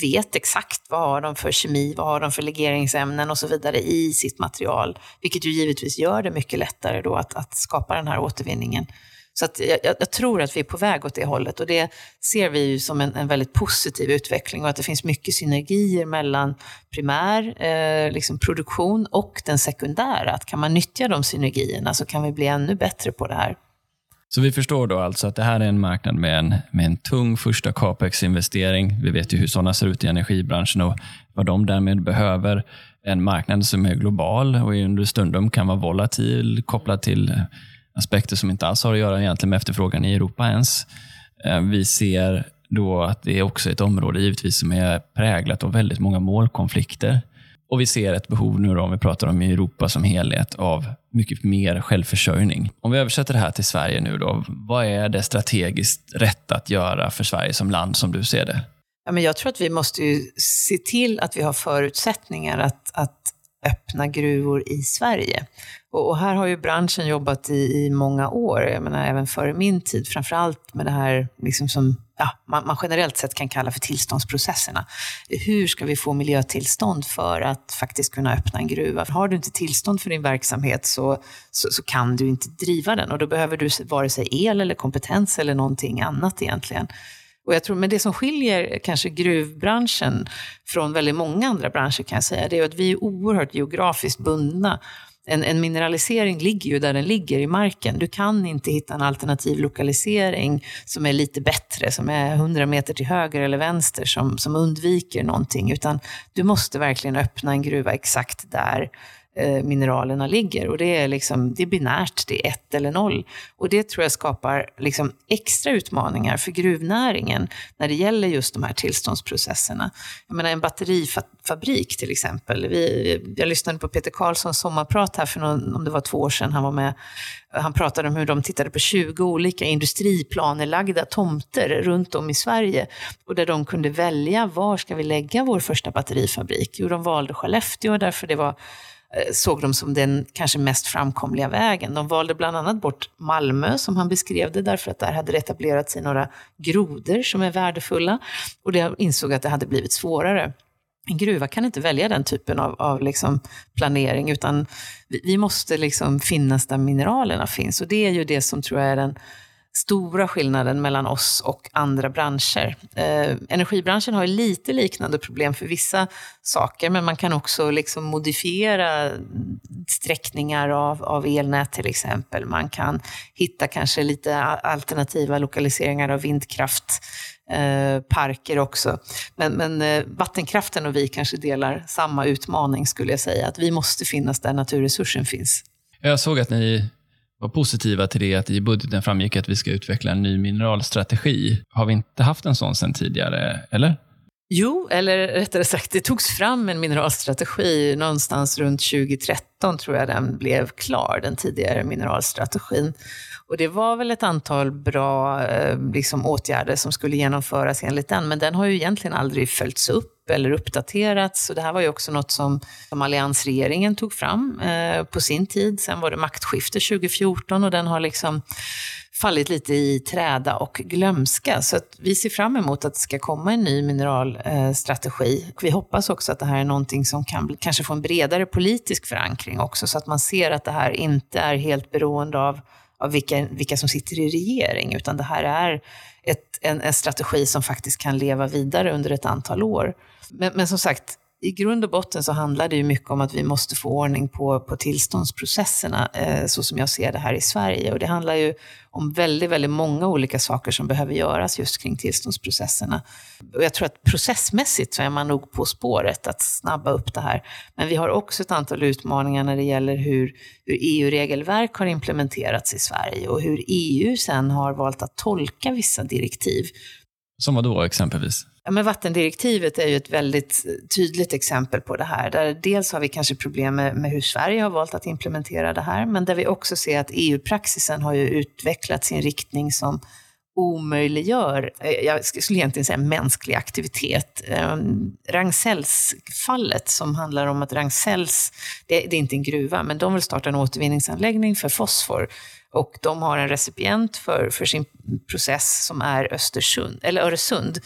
vet exakt vad har de för kemi, vad har de för legeringsämnen och så vidare i sitt material, vilket ju givetvis gör det mycket lättare då att, att skapa den här återvinningen. Så att jag, jag tror att vi är på väg åt det hållet, och det ser vi ju som en, en väldigt positiv utveckling, och att det finns mycket synergier mellan primär eh, liksom produktion och den sekundära. Att kan man nyttja de synergierna så kan vi bli ännu bättre på det här. Så vi förstår då alltså att det här är en marknad med en, med en tung första capex-investering. Vi vet ju hur sådana ser ut i energibranschen och vad de därmed behöver. En marknad som är global och under stundom kan vara volatil, kopplad till aspekter som inte alls har att göra egentligen med efterfrågan i Europa ens. Vi ser då att det är också ett område givetvis som är präglat av väldigt många målkonflikter. Och vi ser ett behov nu då, om vi pratar om Europa som helhet, av mycket mer självförsörjning. Om vi översätter det här till Sverige nu då, vad är det strategiskt rätt att göra för Sverige som land som du ser det? Ja, men jag tror att vi måste ju se till att vi har förutsättningar att, att öppna gruvor i Sverige. Och, och här har ju branschen jobbat i, i många år, jag menar även före min tid, framförallt med det här liksom som ja, man, man generellt sett kan kalla för tillståndsprocesserna. Hur ska vi få miljötillstånd för att faktiskt kunna öppna en gruva? Har du inte tillstånd för din verksamhet så, så, så kan du inte driva den, och då behöver du vare sig el eller kompetens eller någonting annat egentligen. Och jag tror, men det som skiljer kanske gruvbranschen från väldigt många andra branscher kan jag säga, det är att vi är oerhört geografiskt bundna. En, en mineralisering ligger ju där den ligger i marken. Du kan inte hitta en alternativ lokalisering som är lite bättre, som är hundra meter till höger eller vänster, som, som undviker någonting. Utan du måste verkligen öppna en gruva exakt där eh, mineralerna ligger. Och det är, liksom, det är binärt, det är ett eller noll. Och det tror jag skapar liksom extra utmaningar för gruvnäringen när det gäller just de här tillståndsprocesserna. Jag menar en batterifabrik till exempel. Vi, jag lyssnade på Peter Karlssons sommarprat här för någon, om det var två år sedan han var med. Han pratade om hur de tittade på tjugo olika industriplanerlagda tomter runt om i Sverige. Och där de kunde välja, var ska vi lägga vår första batterifabrik? Jo, de valde Skellefteå därför det var... såg de som den kanske mest framkomliga vägen. De valde bland annat bort Malmö som han beskrev det, därför att där hade det etablerat sig några grodor som är värdefulla, och de insåg att det hade blivit svårare. En gruva kan inte välja den typen av, av liksom planering, utan vi, vi måste liksom finnas där mineralerna finns, och det är ju det som tror jag är den stora skillnaden mellan oss och andra branscher. Eh, energibranschen har lite liknande problem för vissa saker, men man kan också liksom modifiera sträckningar av, av elnät till exempel. Man kan hitta kanske lite alternativa lokaliseringar av vindkraft. Eh, parker också, men, men eh, vattenkraften och vi kanske delar samma utmaning skulle jag säga, att vi måste finnas där naturresursen finns. Jag såg att ni var positiva till det, att i budgeten framgick att vi ska utveckla en ny mineralstrategi. Har vi inte haft en sån sedan tidigare, eller? Jo, eller rättare sagt, det togs fram en mineralstrategi någonstans runt tjugo tretton tror jag den blev klar, den tidigare mineralstrategin. Och det var väl ett antal bra liksom, åtgärder som skulle genomföras enligt den, men den har ju egentligen aldrig följts upp eller uppdaterats. Så det här var ju också något som, som alliansregeringen tog fram eh, på sin tid. Sen var det maktskifte tjugo fjorton och den har liksom fallit lite i träda och glömska. Så att vi ser fram emot att det ska komma en ny mineralstrategi. Eh, vi hoppas också att det här är någonting som kan kanske få en bredare politisk förankring också, så att man ser att det här inte är helt beroende av av vilka, vilka som sitter i regering, utan det här är ett, en, en strategi som faktiskt kan leva vidare under ett antal år. Men, men som sagt, i grund och botten så handlar det ju mycket om att vi måste få ordning på, på tillståndsprocesserna eh, så som jag ser det här i Sverige. Och det handlar ju om väldigt, väldigt många olika saker som behöver göras just kring tillståndsprocesserna. Och jag tror att processmässigt så är man nog på spåret att snabba upp det här. Men vi har också ett antal utmaningar när det gäller hur, hur E U-regelverk har implementerats i Sverige och hur E U sen har valt att tolka vissa direktiv. Som vad då exempelvis? Ja, men vattendirektivet är ju ett väldigt tydligt exempel på det här. Där dels har vi kanske problem med, med hur Sverige har valt att implementera det här, men där vi också ser att E U-praxisen har ju utvecklat sin riktning som omöjliggör, jag skulle egentligen säga mänsklig aktivitet. Rangsells-fallet som handlar om att Rangsells, det, det är inte en gruva, men de vill starta en återvinningsanläggning för fosfor. Och de har en recipient för, för sin process som är Östersund, eller Öresund.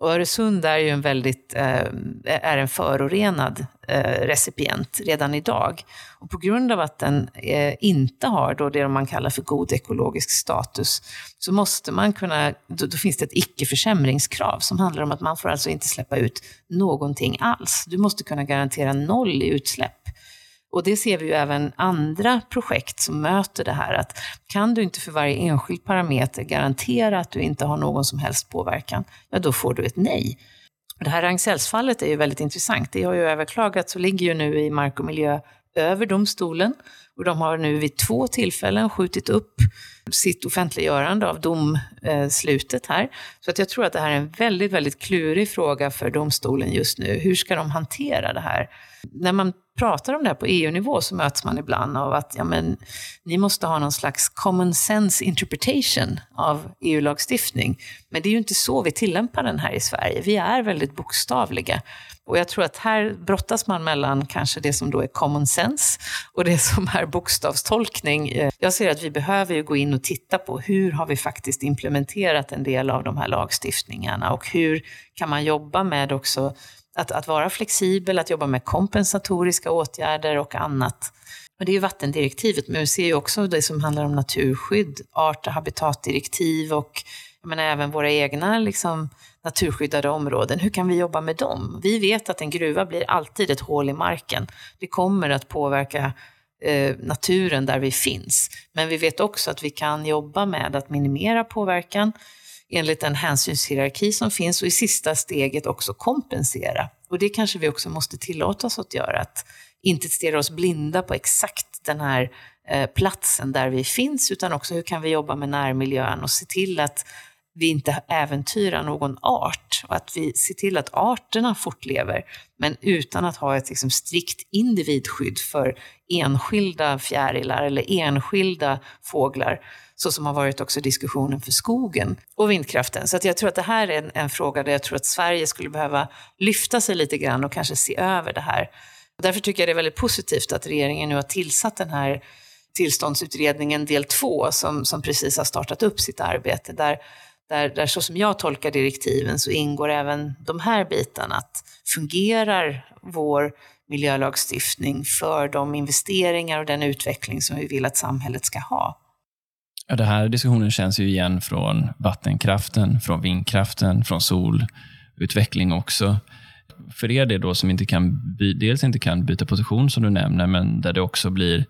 Och Öresund är ju en väldigt eh, är en förorenad eh, recipient redan idag. Och på grund av att den eh, inte har då det man kallar för god ekologisk status, så måste man kunna, då, då finns det ett icke-försämringskrav som handlar om att man får alltså inte släppa ut någonting alls. Du måste kunna garantera noll i utsläpp. Och det ser vi ju även andra projekt som möter det här, att kan du inte för varje enskild parameter garantera att du inte har någon som helst påverkan, ja då får du ett nej. Det här Rangsells-fallet är ju väldigt intressant. Det har ju överklagats och ligger ju nu i Mark- och miljööverdomstolen, och de har nu vid två tillfällen skjutit upp sitt offentliggörande av domslutet här. Så att jag tror att det här är en väldigt, väldigt klurig fråga för domstolen just nu. Hur ska de hantera det här? När man pratar om det här på E U-nivå så möts man ibland av att ja, men, ni måste ha någon slags common sense interpretation av E U-lagstiftning. Men det är ju inte så vi tillämpar den här i Sverige. Vi är väldigt bokstavliga. Och jag tror att här brottas man mellan kanske det som då är common sense och det som är bokstavstolkning. Jag ser att vi behöver ju gå in och titta på hur har vi faktiskt implementerat en del av de här lagstiftningarna och hur kan man jobba med också att, att vara flexibel, att jobba med kompensatoriska åtgärder och annat. Men det är ju vattendirektivet, men vi ser ju också det som handlar om naturskydd, art- och habitatdirektiv och men även våra egna liksom, naturskyddade områden. Hur kan vi jobba med dem? Vi vet att en gruva blir alltid ett hål i marken. Det kommer att påverka eh, naturen där vi finns. Men vi vet också att vi kan jobba med att minimera påverkan enligt den hänsynshierarki som finns och i sista steget också kompensera. Och det kanske vi också måste tillåta oss att göra. Att inte stirra oss blinda på exakt den här eh, platsen där vi finns, utan också hur kan vi jobba med närmiljön och se till att vi inte äventyrar någon art och att vi ser till att arterna fortlever, men utan att ha ett liksom strikt individskydd för enskilda fjärilar eller enskilda fåglar, så som har varit också diskussionen för skogen och vindkraften. Så att jag tror att det här är en, en fråga där jag tror att Sverige skulle behöva lyfta sig lite grann och kanske se över det här. Därför tycker jag det är väldigt positivt att regeringen nu har tillsatt den här tillståndsutredningen del två som, som precis har startat upp sitt arbete där Där, där så som jag tolkar direktiven så ingår även de här bitarna att fungerar vår miljölagstiftning för de investeringar och den utveckling som vi vill att samhället ska ha. Ja, den här diskussionen känns ju igen från vattenkraften, från vindkraften, från solutveckling också. För er det då som inte kan, dels inte kan byta position som du nämner, men där det också blir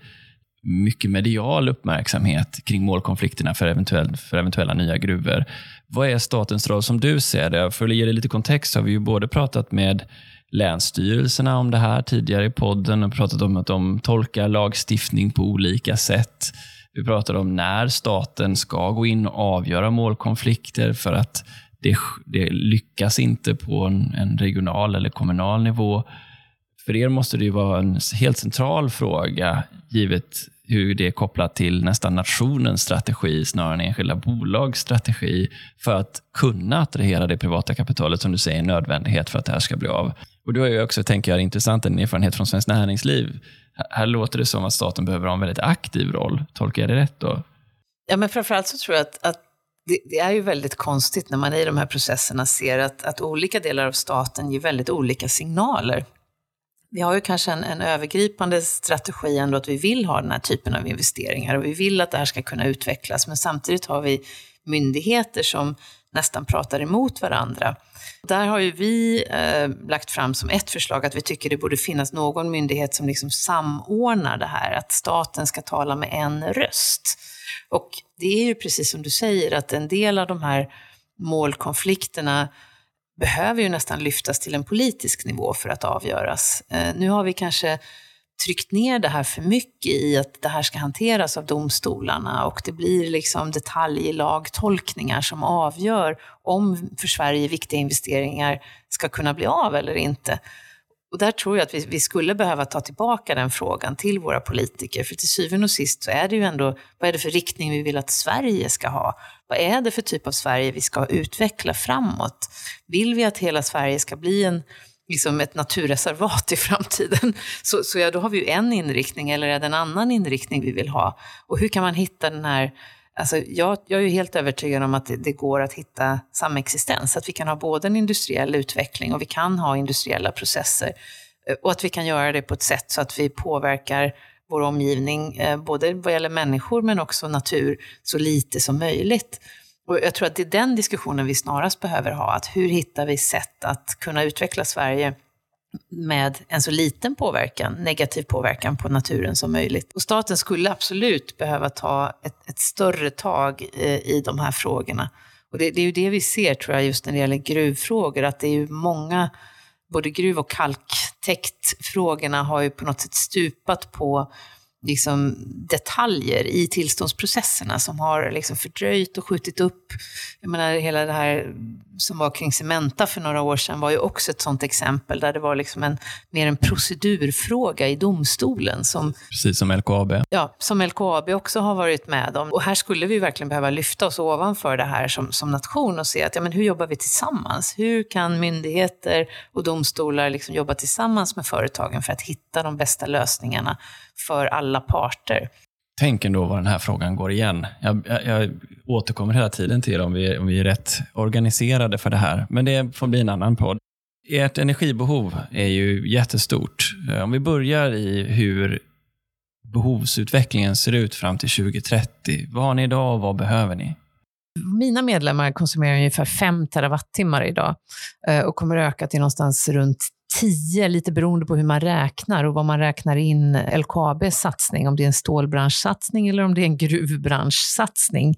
mycket medial uppmärksamhet kring målkonflikterna för, eventuell, för eventuella nya gruvor. Vad är statens roll som du ser det? För att ge dig lite kontext har vi ju både pratat med länsstyrelserna om det här tidigare i podden och pratat om att de tolkar lagstiftning på olika sätt. Vi pratade om när staten ska gå in och avgöra målkonflikter för att det, det lyckas inte på en, en regional eller kommunal nivå. För er måste det ju vara en helt central fråga givet hur det är kopplat till nästan nationens strategi snarare än enskilda bolags strategi för att kunna attrahera det privata kapitalet som du säger är en nödvändighet för att det här ska bli av. Och då är ju också, tänker jag, intressant en erfarenhet från Svenskt Näringsliv. Här låter det som att staten behöver ha en väldigt aktiv roll. Tolkar jag det rätt då? Ja, men framförallt så tror jag att, att det, det är ju väldigt konstigt när man i de här processerna ser att, att olika delar av staten ger väldigt olika signaler. Vi har ju kanske en, en övergripande strategi ändå att vi vill ha den här typen av investeringar och vi vill att det här ska kunna utvecklas, men samtidigt har vi myndigheter som nästan pratar emot varandra. Där har ju vi eh, lagt fram som ett förslag att vi tycker det borde finnas någon myndighet som liksom samordnar det här, att staten ska tala med en röst. Och det är ju precis som du säger att en del av de här målkonflikterna behöver ju nästan lyftas till en politisk nivå för att avgöras. Nu har vi kanske tryckt ner det här för mycket i att det här ska hanteras av domstolarna och det blir liksom detaljlagtolkningar som avgör om för Sverige viktiga investeringar ska kunna bli av eller inte. Och där tror jag att vi, vi skulle behöva ta tillbaka den frågan till våra politiker. För till syvende och sist så är det ju ändå, vad är det för riktning vi vill att Sverige ska ha? Vad är det för typ av Sverige vi ska utveckla framåt? Vill vi att hela Sverige ska bli en, liksom ett naturreservat i framtiden? Så, så ja, då har vi ju en inriktning, eller är det en annan inriktning vi vill ha? Och hur kan man hitta den här... Alltså jag, jag är ju helt övertygad om att det, det går att hitta samexistens. Att vi kan ha både en industriell utveckling och vi kan ha industriella processer. Och att vi kan göra det på ett sätt så att vi påverkar vår omgivning, både vad gäller människor men också natur, så lite som möjligt. Och jag tror att det är den diskussionen vi snarast behöver ha. Att hur hittar vi sätt att kunna utveckla Sverige med en så liten påverkan, negativ påverkan på naturen som möjligt. Och staten skulle absolut behöva ta ett, ett större tag i de här frågorna. Och det, det är ju det vi ser, tror jag, just när det gäller gruvfrågor, att det är ju många, både gruv- och kalktäktfrågorna har ju på något sätt stupat på liksom detaljer i tillståndsprocesserna som har liksom fördröjt och skjutit upp. Jag menar, hela det här som var kring Cementa för några år sedan var ju också ett sånt exempel där det var liksom en, mer en procedurfråga i domstolen. Som, precis som L K A B. Ja, som L K A B också har varit med om. Och här skulle vi verkligen behöva lyfta oss ovanför det här som, som nation och se att ja, men hur jobbar vi tillsammans? Hur kan myndigheter och domstolar liksom jobba tillsammans med företagen för att hitta de bästa lösningarna för alla parter? Tänk ändå vad den här frågan går igen. Jag, jag, jag återkommer hela tiden till om vi, om vi är rätt organiserade för det här. Men det får bli en annan podd. Ert energibehov är ju jättestort. Om vi börjar i hur behovsutvecklingen ser ut fram till tjugo trettio. Vad har ni idag och vad behöver ni? Mina medlemmar konsumerar ungefär fem terawattimmar idag. Och kommer öka till någonstans runt tio, lite beroende på hur man räknar och vad man räknar in L K A B:s satsning, om det är en stålbranschsatsning eller om det är en gruvbranschsatsning.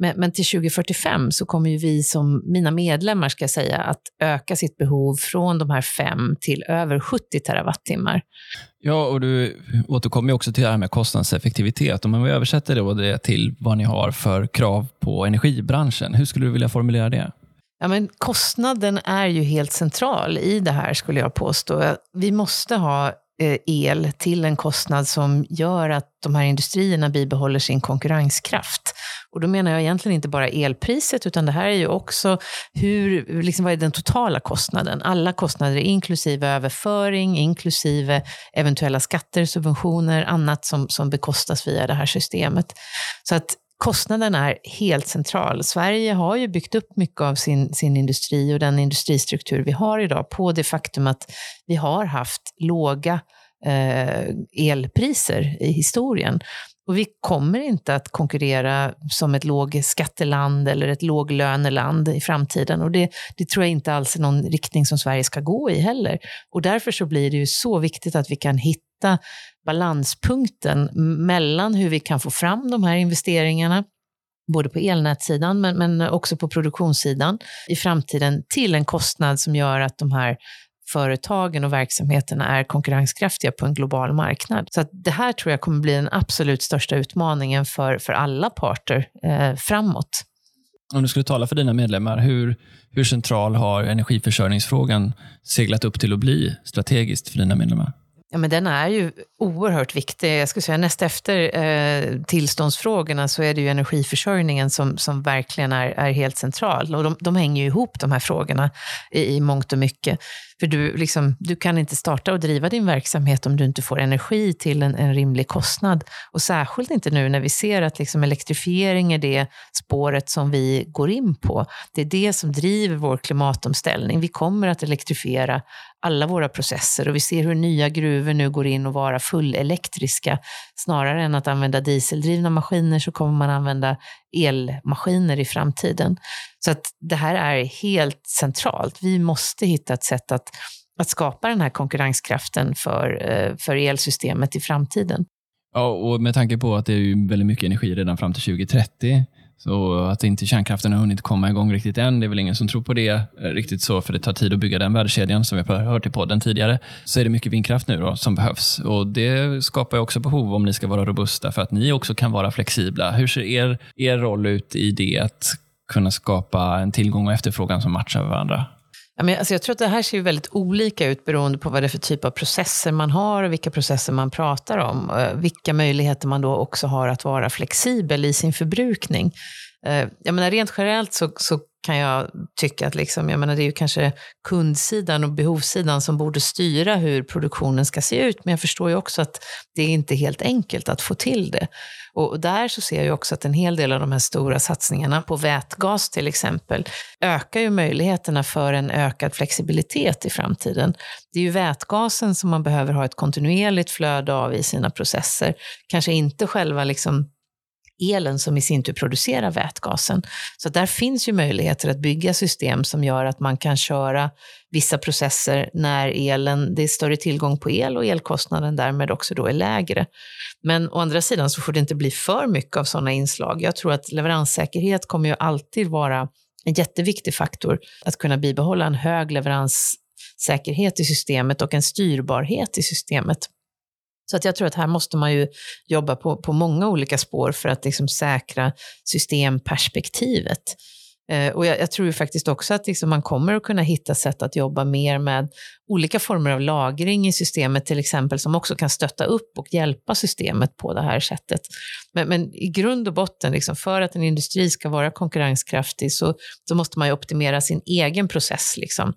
Men, men till tjugo fyrtiofem så kommer ju vi som mina medlemmar ska säga att öka sitt behov från de här fem till över sjuttio terawattimmar. Ja, och du återkommer ju också till det här med kostnadseffektivitet. Om man översätter då det till vad ni har för krav på energibranschen, hur skulle du vilja formulera det? Ja, men kostnaden är ju helt central i det här skulle jag påstå. Vi måste ha el till en kostnad som gör att de här industrierna bibehåller sin konkurrenskraft. Och då menar jag egentligen inte bara elpriset, utan det här är ju också hur, liksom, vad är den totala kostnaden? Alla kostnader inklusive överföring, inklusive eventuella skatter, subventioner, annat som, som bekostas via det här systemet. Så att kostnaden är helt central. Sverige har ju byggt upp mycket av sin, sin industri och den industristruktur vi har idag på det faktum att vi har haft låga eh, elpriser i historien. Och vi kommer inte att konkurrera som ett lågskatteland eller ett låglöneland i framtiden. Och det, det tror jag inte alls är någon riktning som Sverige ska gå i heller. Och därför så blir det ju så viktigt att vi kan hitta balanspunkten mellan hur vi kan få fram de här investeringarna. Både på elnätssidan men, men också på produktionssidan i framtiden till en kostnad som gör att de här företagen och verksamheterna är konkurrenskraftiga på en global marknad. Så att det här tror jag kommer bli den absolut största utmaningen för, för alla parter eh, framåt. Om du skulle tala för dina medlemmar, hur, hur central har energiförsörjningsfrågan seglat upp till att bli strategiskt för dina medlemmar? Ja, men den är ju oerhört viktig. Jag skulle säga näst efter eh, tillståndsfrågorna så är det ju energiförsörjningen som, som verkligen är, är helt central. Och de, de hänger ju ihop de här frågorna i, i mångt och mycket. För du, liksom, du kan inte starta och driva din verksamhet om du inte får energi till en, en rimlig kostnad. Och särskilt inte nu när vi ser att liksom elektrifiering är det spåret som vi går in på. Det är det som driver vår klimatomställning. Vi kommer att elektrifiera alla våra processer och vi ser hur nya gruvor nu går in och vara fullelektriska. Snarare än att använda dieseldrivna maskiner så kommer man använda elmaskiner i framtiden. Så att det här är helt centralt. Vi måste hitta ett sätt att, att skapa den här konkurrenskraften för, för elsystemet i framtiden. Ja, och med tanke på att det är väldigt mycket energi redan fram till tjugo trettio, så att inte kärnkraften har hunnit komma igång riktigt än, det är väl ingen som tror på det riktigt så, för det tar tid att bygga den värdekedjan som vi har hört i podden tidigare, så är det mycket vindkraft nu då som behövs. Och det skapar ju också behov om ni ska vara robusta för att ni också kan vara flexibla. Hur ser er, er roll ut i det att kunna skapa en tillgång och efterfrågan som matchar varandra? Alltså jag tror att det här ser väldigt olika ut beroende på vad det är för typ av processer man har och vilka processer man pratar om. Vilka möjligheter man då också har att vara flexibel i sin förbrukning. Jag menar, rent generellt så, så kan jag tycka att liksom, jag menar, det är ju kanske kundsidan och behovssidan som borde styra hur produktionen ska se ut. Men jag förstår ju också att det är inte helt enkelt att få till det. Och där så ser jag också att en hel del av de här stora satsningarna på vätgas till exempel ökar ju möjligheterna för en ökad flexibilitet i framtiden. Det är ju vätgasen som man behöver ha ett kontinuerligt flöde av i sina processer. Kanske inte själva liksom elen som i sin tur producerar vätgasen. Så där finns ju möjligheter att bygga system som gör att man kan köra vissa processer när elen, det är större tillgång på el och elkostnaden därmed också då är lägre. Men å andra sidan så får det inte bli för mycket av sådana inslag. Jag tror att leveranssäkerhet kommer ju alltid vara en jätteviktig faktor. Att kunna bibehålla en hög leveranssäkerhet i systemet och en styrbarhet i systemet. Så att jag tror att här måste man ju jobba på, på många olika spår för att liksom säkra systemperspektivet. Eh, och jag, jag tror ju faktiskt också att liksom man kommer att kunna hitta sätt att jobba mer med olika former av lagring i systemet till exempel, som också kan stötta upp och hjälpa systemet på det här sättet. Men, men i grund och botten, liksom, för att en industri ska vara konkurrenskraftig så, så måste man ju optimera sin egen process. Liksom.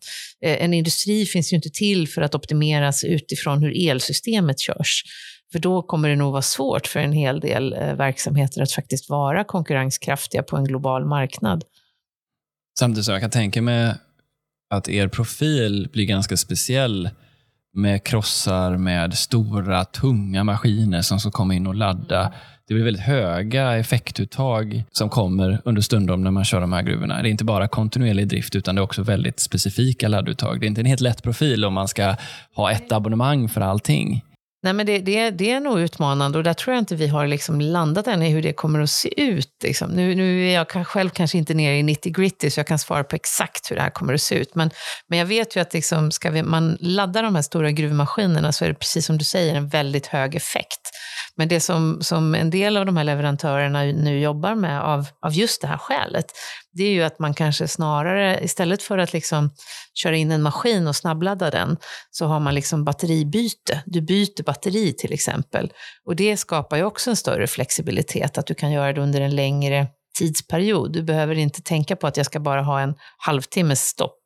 Eh, en industri finns ju inte till för att optimeras utifrån hur elsystemet körs. För då kommer det nog vara svårt för en hel del eh, verksamheter att faktiskt vara konkurrenskraftiga på en global marknad. Samtidigt så jag kan tänka mig att er profil blir ganska speciell med krossar med stora, tunga maskiner som ska komma in och ladda. Det blir väldigt höga effektuttag som kommer under stundom när man kör de här gruvorna. Det är inte bara kontinuerlig drift utan det är också väldigt specifika ladduttag. Det är inte en helt lätt profil om man ska ha ett abonnemang för allting. Nej, men det, det, det är nog utmanande och där tror jag inte vi har liksom landat än i hur det kommer att se ut. Liksom. Nu, nu är jag själv kanske inte nere i nittio gritty så jag kan svara på exakt hur det här kommer att se ut. Men, men jag vet ju att liksom, ska vi, man ladda de här stora gruvmaskinerna så är det precis som du säger en väldigt hög effekt. Men det som, som en del av de här leverantörerna nu jobbar med av, av just det här skälet, det är ju att man kanske snarare, istället för att liksom köra in en maskin och snabbladda den, så har man liksom batteribyte. Du byter batteri till exempel. Och det skapar ju också en större flexibilitet, att du kan göra det under en längre tidsperiod. Du behöver inte tänka på att jag ska bara ha en halvtimmes stopp,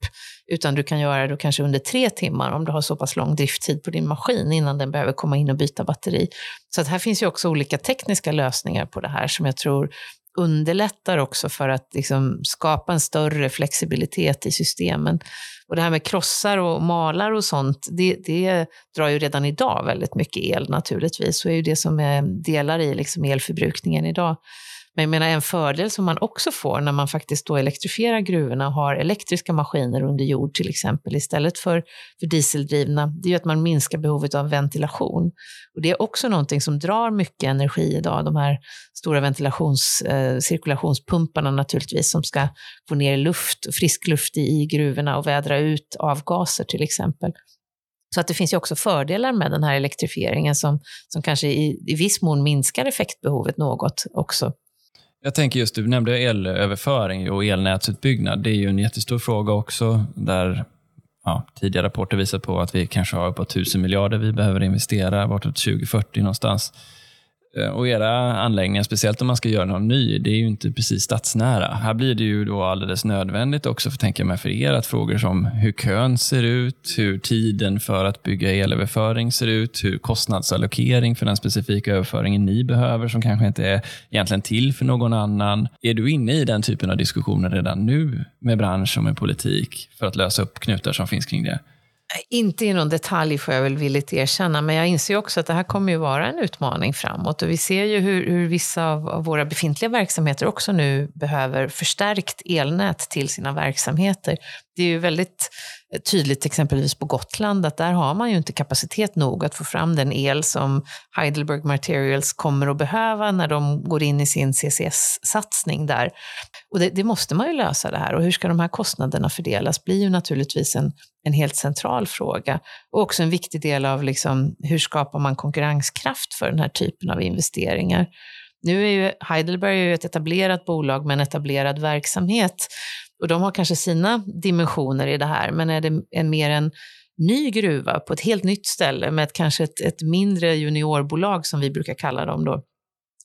utan du kan göra det kanske under tre timmar om du har så pass lång drifttid på din maskin innan den behöver komma in och byta batteri. Så att här finns ju också olika tekniska lösningar på det här som jag tror underlättar också för att liksom skapa en större flexibilitet i systemen. Och det här med krossar och malar och sånt, det, det drar ju redan idag väldigt mycket el naturligtvis. Så är ju det som är delar i liksom elförbrukningen idag. Men jag menar en fördel som man också får när man faktiskt då elektrifierar gruvorna och har elektriska maskiner under jord till exempel istället för, för dieseldrivna, det är ju att man minskar behovet av ventilation. Och det är också någonting som drar mycket energi idag, de här stora ventilations, eh, cirkulationspumparna naturligtvis som ska få ner luft, frisk luft i, i gruvorna och vädra ut avgaser till exempel. Så att det finns ju också fördelar med den här elektrifieringen som, som kanske i, i viss mån minskar effektbehovet något också. Jag tänker just, du nämnde elöverföring och elnätsutbyggnad. Det är ju en jättestor fråga också där ja, tidigare rapporter visar på att vi kanske har uppåt tusen miljarder vi behöver investera bortåt tjugo fyrtio någonstans. Och era anläggningar, speciellt om man ska göra någon ny, det är ju inte precis stadsnära. Här blir det ju då alldeles nödvändigt också för, tänker jag mig, för er att frågor som hur kön ser ut, hur tiden för att bygga elöverföring ser ut, hur kostnadsallokering för den specifika överföringen ni behöver som kanske inte är egentligen till för någon annan. Är du inne i den typen av diskussioner redan nu med bransch och med politik för att lösa upp knutar som finns kring det? Inte i någon detalj får jag väl villigt erkänna, men jag inser också att det här kommer ju vara en utmaning framåt och vi ser ju hur, hur vissa av, av våra befintliga verksamheter också nu behöver förstärkt elnät till sina verksamheter. Det är ju väldigt tydligt exempelvis på Gotland att där har man ju inte kapacitet nog att få fram den el som Heidelberg Materials kommer att behöva när de går in i sin C C S-satsning där. Och det, det måste man ju lösa det här, och hur ska de här kostnaderna fördelas blir ju naturligtvis en, en helt central fråga och också en viktig del av liksom, hur skapar man konkurrenskraft för den här typen av investeringar. Nu är ju Heidelberg ju ett etablerat bolag med en etablerad verksamhet. Och de har kanske sina dimensioner i det här, men är det en mer en ny gruva på ett helt nytt ställe med ett, kanske ett, ett mindre juniorbolag som vi brukar kalla dem då,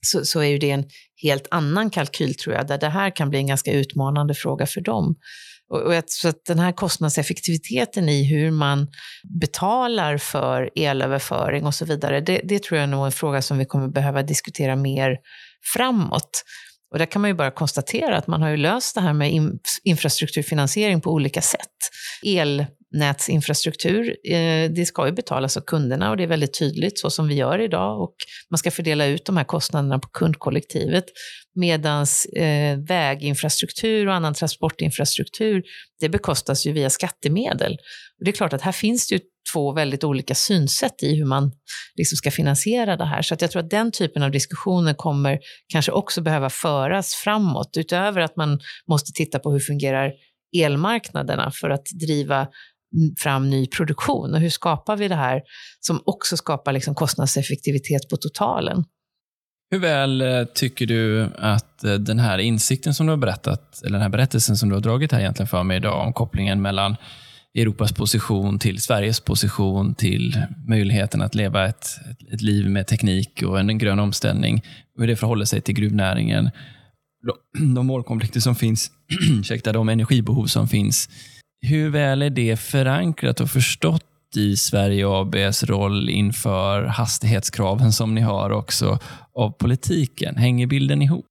så, så är ju det en helt annan kalkyl tror jag, där det här kan bli en ganska utmanande fråga för dem. Och, och så att den här kostnadseffektiviteten i hur man betalar för elöverföring och så vidare, det, det tror jag nog är en fråga som vi kommer behöva diskutera mer framåt. Och där kan man ju bara konstatera att man har ju löst det här med in- infrastrukturfinansiering på olika sätt. Elnätsinfrastruktur, eh, det ska ju betalas av kunderna och det är väldigt tydligt så som vi gör idag. Och man ska fördela ut de här kostnaderna på kundkollektivet. Medans eh, väginfrastruktur och annan transportinfrastruktur, det bekostas ju via skattemedel. Och det är klart att här finns det ju två väldigt olika synsätt i hur man liksom ska finansiera det här. Så att jag tror att den typen av diskussioner kommer kanske också behöva föras framåt. Utöver att man måste titta på hur fungerar elmarknaderna för att driva fram ny produktion. Och hur skapar vi det här som också skapar liksom kostnadseffektivitet på totalen. Hur väl tycker du att den här insikten som du har berättat, eller den här berättelsen som du har dragit här egentligen för mig idag om kopplingen mellan Europas position till Sveriges position till möjligheten att leva ett, ett, ett liv med teknik och en, en grön omställning, hur det förhåller sig till gruvnäringen, de, de målkonflikter som finns, ursäkta, de energibehov som finns. Hur väl är det förankrat och förstått i Sverige A B:s roll inför hastighetskraven som ni har också av politiken? Hänger bilden ihop?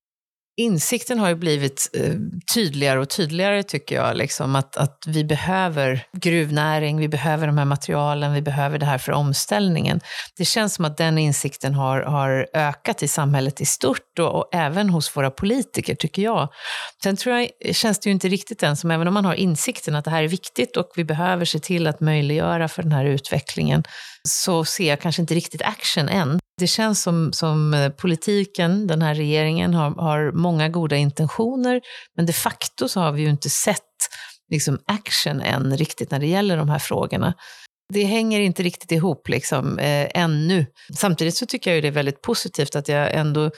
Insikten har ju blivit eh, tydligare och tydligare tycker jag. Liksom, att, att vi behöver gruvnäring, vi behöver de här materialen, vi behöver det här för omställningen. Det känns som att den insikten har, har ökat i samhället i stort och, och även hos våra politiker tycker jag. Sen tror jag, känns det ju inte riktigt än som även om man har insikten att det här är viktigt och vi behöver se till att möjliggöra för den här utvecklingen så ser jag kanske inte riktigt action än. Det känns som, som politiken, den här regeringen har, har många goda intentioner men de facto så har vi ju inte sett liksom, action än riktigt när det gäller de här frågorna. Det hänger inte riktigt ihop liksom, eh, ännu. Samtidigt så tycker jag ju det är väldigt positivt att jag ändå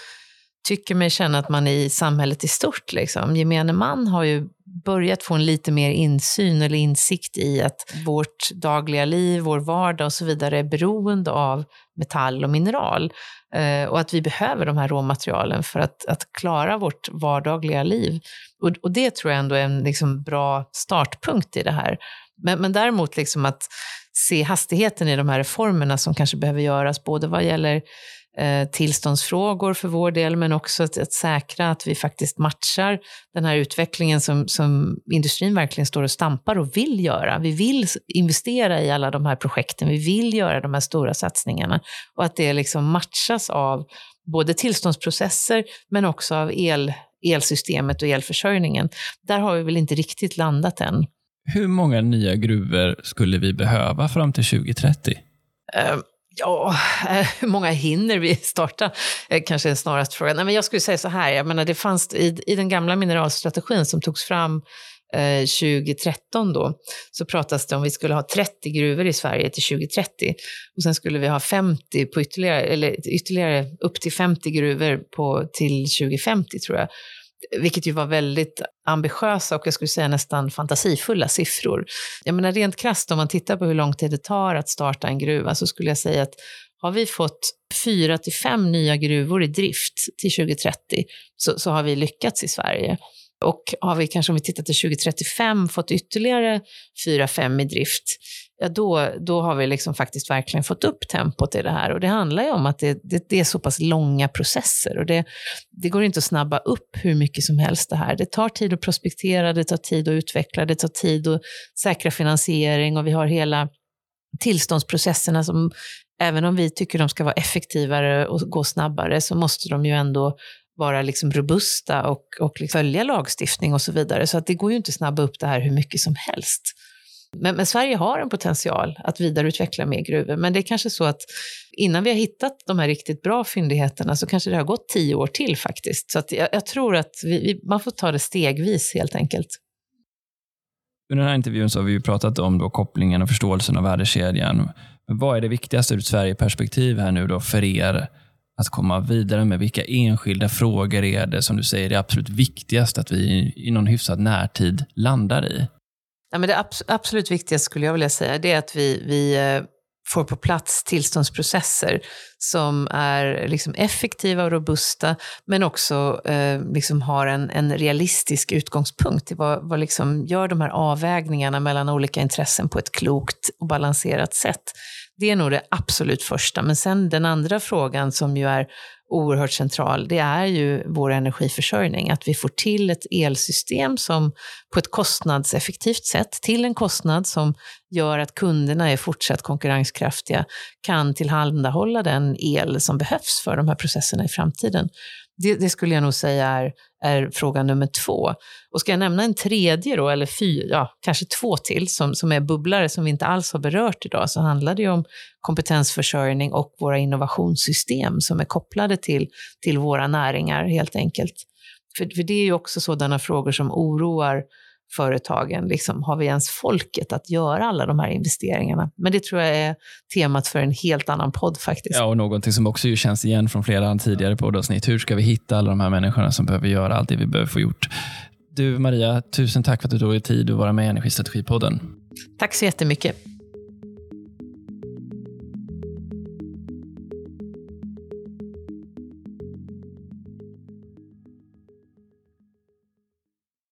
tycker mig känna att man i samhället i stort, liksom. Gemene man har ju börjat få en lite mer insyn eller insikt i att vårt dagliga liv, vår vardag och så vidare är beroende av metall och mineral. Eh, och att vi behöver de här råmaterialen för att, att klara vårt vardagliga liv. Och, och det tror jag ändå är en liksom, bra startpunkt i det här. Men, men däremot liksom, att se hastigheten i de här reformerna som kanske behöver göras både vad gäller tillståndsfrågor för vår del men också att, att säkra att vi faktiskt matchar den här utvecklingen som, som industrin verkligen står och stampar och vill göra. Vi vill investera i alla de här projekten, vi vill göra de här stora satsningarna och att det liksom matchas av både tillståndsprocesser men också av el, elsystemet och elförsörjningen. Där har vi väl inte riktigt landat än. Hur många nya gruvor skulle vi behöva fram till tjugo trettio? Uh, Ja, hur många hinner vi starta? Kanske en snarast fråga. Nej, men jag skulle säga så här, jag menar, det fanns i, i den gamla mineralstrategin som togs fram eh, tjugo tretton då, så pratades det om vi skulle ha trettio gruvor i Sverige till tjugo trettio och sen skulle vi ha femtio på ytterligare, eller ytterligare upp till femtio gruvor på, till tjugo femtio tror jag. Vilket ju var väldigt ambitiösa och jag skulle säga nästan fantasifulla siffror. Jag menar rent krasst om man tittar på hur lång tid det tar att starta en gruva så skulle jag säga att har vi fått fyra till fem nya gruvor i drift till tjugo trettio så, så har vi lyckats i Sverige. Och har vi kanske om vi tittar till tjugo trettiofem fått ytterligare fyra fem i drift, ja då, då har vi liksom faktiskt verkligen fått upp tempot i det här. Och det handlar ju om att det, det, det är så pass långa processer och det, det går inte att snabba upp hur mycket som helst det här. Det tar tid att prospektera, det tar tid att utveckla, det tar tid att säkra finansiering och vi har hela tillståndsprocesserna som även om vi tycker de ska vara effektivare och gå snabbare så måste de ju ändå vara liksom robusta och, och liksom följa lagstiftning och så vidare. Så att det går ju inte att snabba upp det här hur mycket som helst. Men, men Sverige har en potential att vidareutveckla mer gruvor. Men det är kanske så att innan vi har hittat de här riktigt bra fyndigheterna så kanske det har gått tio år till faktiskt. Så att jag, jag tror att vi, vi, man får ta det stegvis helt enkelt. Under den här intervjun så har vi ju pratat om då kopplingen och förståelsen av värdekedjan. Men vad är det viktigaste ur Sverigeperspektiv här nu då för er att komma vidare med? Vilka enskilda frågor är det som du säger är absolut viktigast att vi i någon hyfsad närtid landar i? Ja, men det abs- absolut viktigaste skulle jag vilja säga det är att vi, vi får på plats tillståndsprocesser som är liksom effektiva och robusta men också eh, liksom har en, en realistisk utgångspunkt i vad, vad liksom gör de här avvägningarna mellan olika intressen på ett klokt och balanserat sätt. Det är nog det absolut första. Men sen den andra frågan som ju är oerhört central, det är ju vår energiförsörjning. Att vi får till ett elsystem som på ett kostnadseffektivt sätt, till en kostnad som gör att kunderna är fortsatt konkurrenskraftiga, kan tillhandahålla den el som behövs för de här processerna i framtiden. Det, det skulle jag nog säga är, är fråga nummer två. Och ska jag nämna en tredje då, eller fyra, ja, kanske två till som, som är bubblare som vi inte alls har berört idag, så handlar det ju om kompetensförsörjning och våra innovationssystem som är kopplade till, till våra näringar helt enkelt. För, för det är ju också sådana frågor som oroar företagen, liksom, har vi ens folket att göra alla de här investeringarna? Men det tror jag är temat för en helt annan podd faktiskt. Ja, och någonting som också känns igen från flera tidigare poddavsnitt. Hur ska vi hitta alla de här människorna som behöver göra allt det vi behöver få gjort? Du Maria, tusen tack för att du tog dig tid att vara med i Energistrategipodden. Tack så jättemycket.